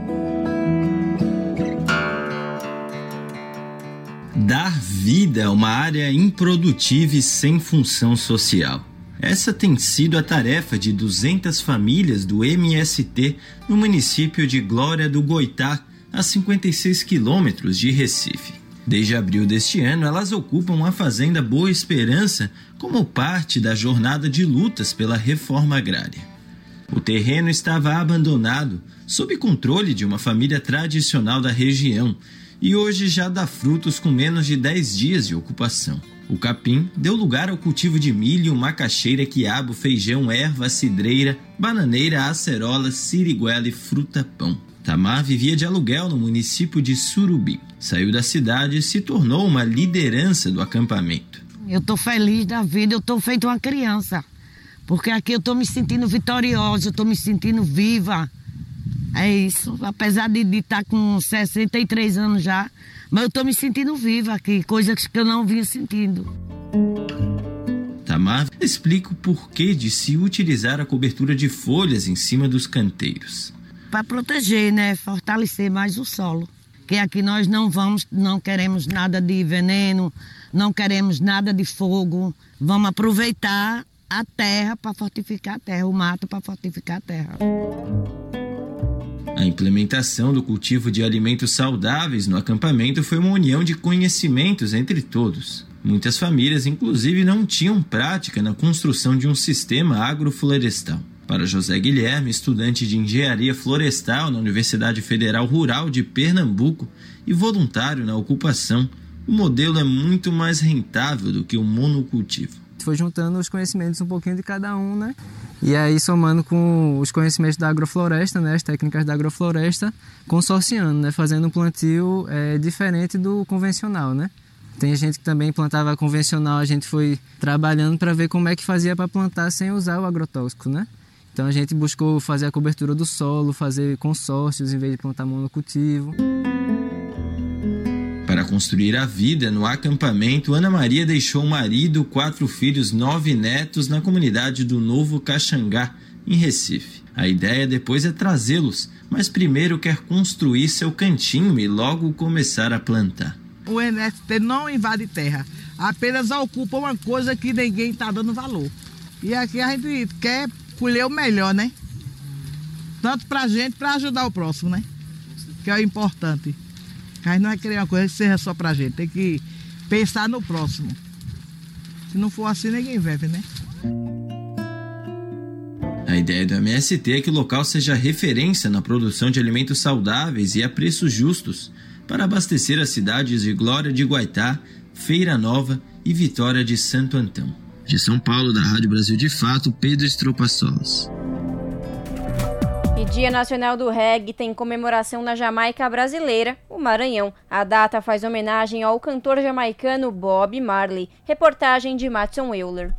Dar vida a uma área improdutiva e sem função social. Essa tem sido a tarefa de duzentas famílias do M S T no município de Glória do Goitá, a cinquenta e seis quilômetros de Recife. Desde abril deste ano, elas ocupam a fazenda Boa Esperança como parte da jornada de lutas pela reforma agrária. O terreno estava abandonado, sob controle de uma família tradicional da região, e hoje já dá frutos com menos de dez dias de ocupação. O capim deu lugar ao cultivo de milho, macaxeira, quiabo, feijão, erva, cidreira, bananeira, acerola, siriguela e fruta-pão. Tamar vivia de aluguel no município de Surubi. Saiu da cidade e se tornou uma liderança do acampamento. Eu estou feliz da vida, eu estou feito uma criança, porque aqui eu estou me sentindo vitoriosa, eu estou me sentindo viva. É isso, apesar de estar com sessenta e três anos já, mas eu estou me sentindo viva aqui, coisas que eu não vinha sentindo. Tamar explica o porquê de se utilizar a cobertura de folhas em cima dos canteiros. Para proteger, né, fortalecer mais o solo. Que aqui nós não vamos, não queremos nada de veneno, não queremos nada de fogo, vamos aproveitar a terra para fortificar a terra, o mato para fortificar a terra. A implementação do cultivo de alimentos saudáveis no acampamento foi uma união de conhecimentos entre todos. Muitas famílias, inclusive, não tinham prática na construção de um sistema agroflorestal. Para José Guilherme, estudante de Engenharia Florestal na Universidade Federal Rural de Pernambuco e voluntário na ocupação, o modelo é muito mais rentável do que o monocultivo. Foi juntando os conhecimentos um pouquinho de cada um, né? E aí somando com os conhecimentos da agrofloresta, né? As técnicas da agrofloresta, consorciando, né? Fazendo um plantio é, diferente do convencional, né? Tem gente que também plantava convencional, a gente foi trabalhando para ver como é que fazia para plantar sem usar o agrotóxico, né? Então a gente buscou fazer a cobertura do solo, fazer consórcios em vez de plantar monocultivo. Para construir a vida no acampamento, Ana Maria deixou o marido, quatro filhos, nove netos na comunidade do Novo Caxangá, em Recife. A ideia depois é trazê-los, mas primeiro quer construir seu cantinho e logo começar a plantar. O M S T não invade terra, apenas ocupa uma coisa que ninguém está dando valor. E aqui a gente quer colher o melhor, né? Tanto para a gente, para ajudar o próximo, né? Que é o importante. Mas não é querer uma coisa que seja só pra gente, tem que pensar no próximo. Se não for assim, ninguém vive, né? A ideia do M S T é que o local seja referência na produção de alimentos saudáveis e a preços justos para abastecer as cidades de Glória de Goitá, Feira Nova e Vitória de Santo Antão. De São Paulo, da Rádio Brasil de Fato, Pedro Estropa Solas. E Dia Nacional do Reggae tem comemoração na Jamaica brasileira, o Maranhão. A data faz homenagem ao cantor jamaicano Bob Marley. Reportagem de Matson Euler.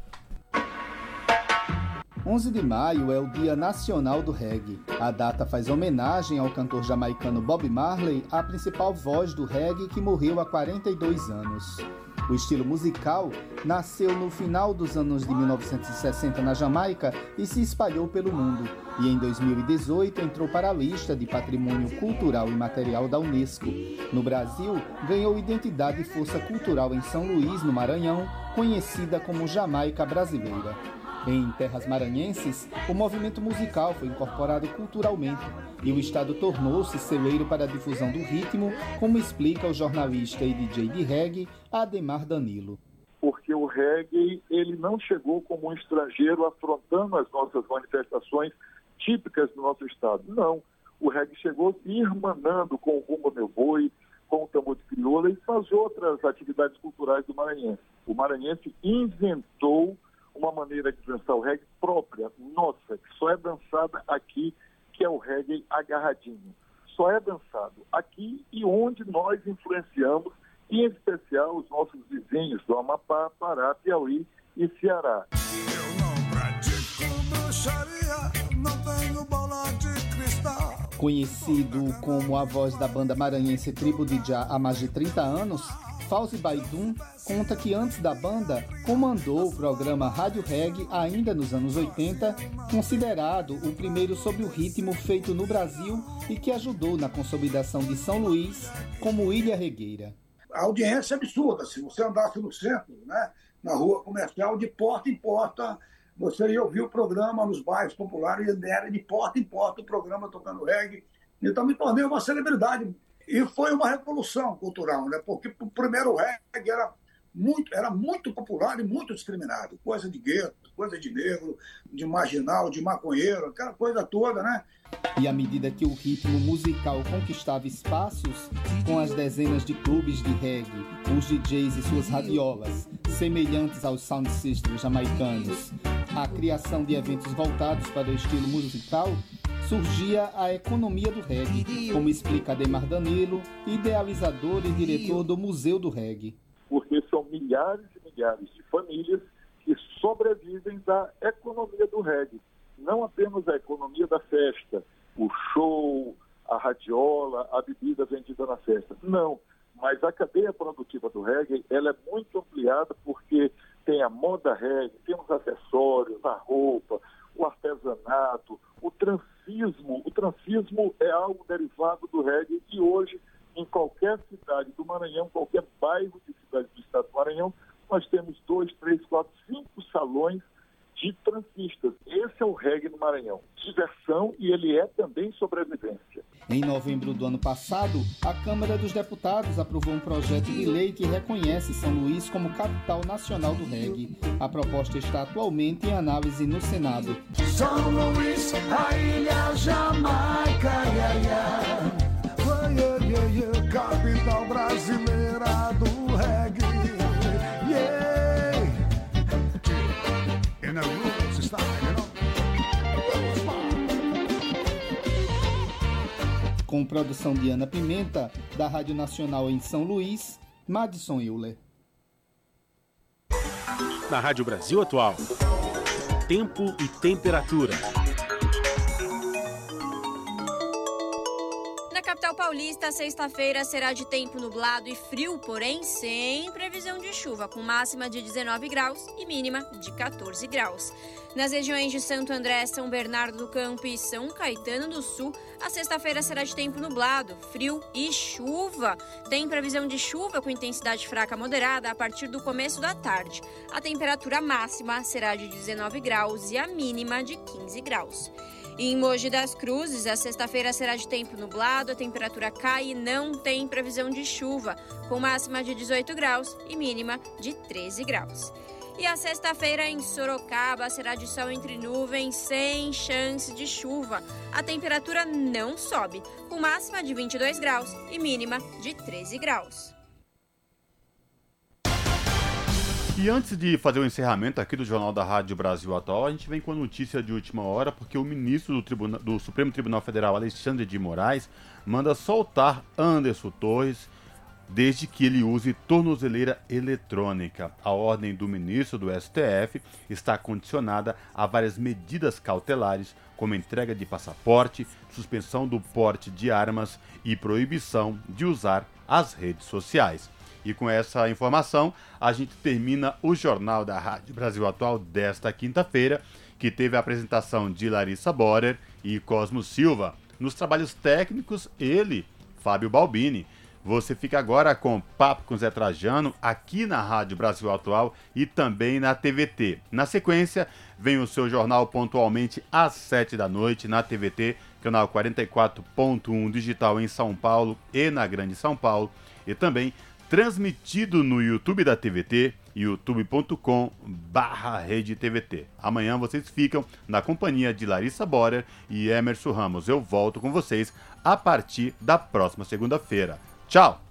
onze de maio é o Dia Nacional do Reggae. A data faz homenagem ao cantor jamaicano Bob Marley, a principal voz do reggae, que morreu há quarenta e dois anos. O estilo musical nasceu no final dos anos de mil novecentos e sessenta na Jamaica e se espalhou pelo mundo, e em dois mil e dezoito entrou para a lista de Patrimônio Cultural e Material da Unesco. No Brasil, ganhou identidade e força cultural em São Luís, no Maranhão, conhecida como Jamaica Brasileira. Em terras maranhenses, o movimento musical foi incorporado culturalmente e o estado tornou-se celeiro para a difusão do ritmo, como explica o jornalista e D J de reggae, Ademar Danilo. Porque o reggae ele não chegou como um estrangeiro afrontando as nossas manifestações típicas do nosso estado. Não, o reggae chegou se irmanando com o Bumba Meu Boi, com o tambor de crioula e com as outras atividades culturais do maranhense. O maranhense inventou uma maneira de dançar o reggae própria, nossa, que só é dançada aqui, que é o reggae agarradinho. Só é dançado aqui e onde nós influenciamos, em especial os nossos vizinhos do Amapá, Pará, Piauí e Ceará. Eu não pratico bruxaria, não tenho bola de cristal. Conhecido como a voz da banda maranhense Tribo de Já há mais de trinta anos, Fauzi Baidun conta que antes da banda comandou o programa Rádio Reggae ainda nos anos oitenta, considerado o primeiro sob o ritmo feito no Brasil e que ajudou na consolidação de São Luís como ilha regueira. A audiência é absurda. Se você andasse no centro, né, na rua comercial, de porta em porta, você ia ouvir o programa nos bairros populares, era de porta em porta o programa tocando reggae. Então me tornei uma celebridade. E foi uma revolução cultural, né? Porque o primeiro reggae era muito, era muito popular e muito discriminado. Coisa de gueto, coisa de negro, de marginal, de maconheiro, aquela coisa toda, né? E à medida que o ritmo musical conquistava espaços, com as dezenas de clubes de reggae, os D Js e suas radiolas, semelhantes aos sound systems jamaicanos, a criação de eventos voltados para o estilo musical, surgia a economia do reggae, como explica Ademar Danilo, idealizador e diretor do Museu do Reggae. Porque são milhares e milhares de famílias que sobrevivem da economia do reggae. Não apenas a economia da festa, o show, a radiola, a bebida vendida na festa. Não, mas a cadeia produtiva do reggae ela é muito ampliada porque tem a moda reggae, tem os acessórios, a roupa, o artesanato, o transfismo. O transfismo é algo derivado do reggae e hoje, em qualquer cidade do Maranhão, qualquer bairro de cidade do estado do Maranhão, nós temos dois, três, quatro, cinco salões de transistas. Esse é o reggae no Maranhão. Diversão e ele é também sobrevivência. Em novembro do ano passado, a Câmara dos Deputados aprovou um projeto de lei que reconhece São Luís como capital nacional do reggae. A proposta está atualmente em análise no Senado. São Luís, a ilha Jamaica, ia, ia, ia, ia, ia, capital brasileira do reggae. Com produção de Ana Pimenta, da Rádio Nacional em São Luís, Madison Euler. Na Rádio Brasil Atual, tempo e temperatura. Capital paulista, sexta-feira será de tempo nublado e frio, porém sem previsão de chuva, com máxima de dezenove graus e mínima de catorze graus. Nas regiões de Santo André, São Bernardo do Campo e São Caetano do Sul, a sexta-feira será de tempo nublado, frio e chuva. Tem previsão de chuva com intensidade fraca moderada a partir do começo da tarde. A temperatura máxima será de dezenove graus e a mínima de quinze graus. Em Mogi das Cruzes, a sexta-feira será de tempo nublado, a temperatura cai e não tem previsão de chuva, com máxima de dezoito graus e mínima de treze graus. E a sexta-feira em Sorocaba será de sol entre nuvens, sem chance de chuva. A temperatura não sobe, com máxima de vinte e dois graus e mínima de treze graus. E antes de fazer o encerramento aqui do Jornal da Rádio Brasil Atual, a gente vem com a notícia de última hora, porque o ministro do, tribuna, do Supremo Tribunal Federal, Alexandre de Moraes, manda soltar Anderson Torres desde que ele use tornozeleira eletrônica. A ordem do ministro do S T F está condicionada a várias medidas cautelares, como entrega de passaporte, suspensão do porte de armas e proibição de usar as redes sociais. E com essa informação, a gente termina o Jornal da Rádio Brasil Atual desta quinta-feira, que teve a apresentação de Larissa Bora e Cosmo Silva. Nos trabalhos técnicos, ele, Fábio Balbini. Você fica agora com Papo com Zé Trajano aqui na Rádio Brasil Atual e também na T V T. Na sequência, vem o seu jornal pontualmente às sete da noite na T V T, canal quarenta e quatro ponto um digital em São Paulo e na Grande São Paulo. E também transmitido no YouTube da T V T, youtube ponto com barra rede T V T. Amanhã vocês ficam na companhia de Larissa Bora e Emerson Ramos. Eu volto com vocês a partir da próxima segunda-feira. Tchau!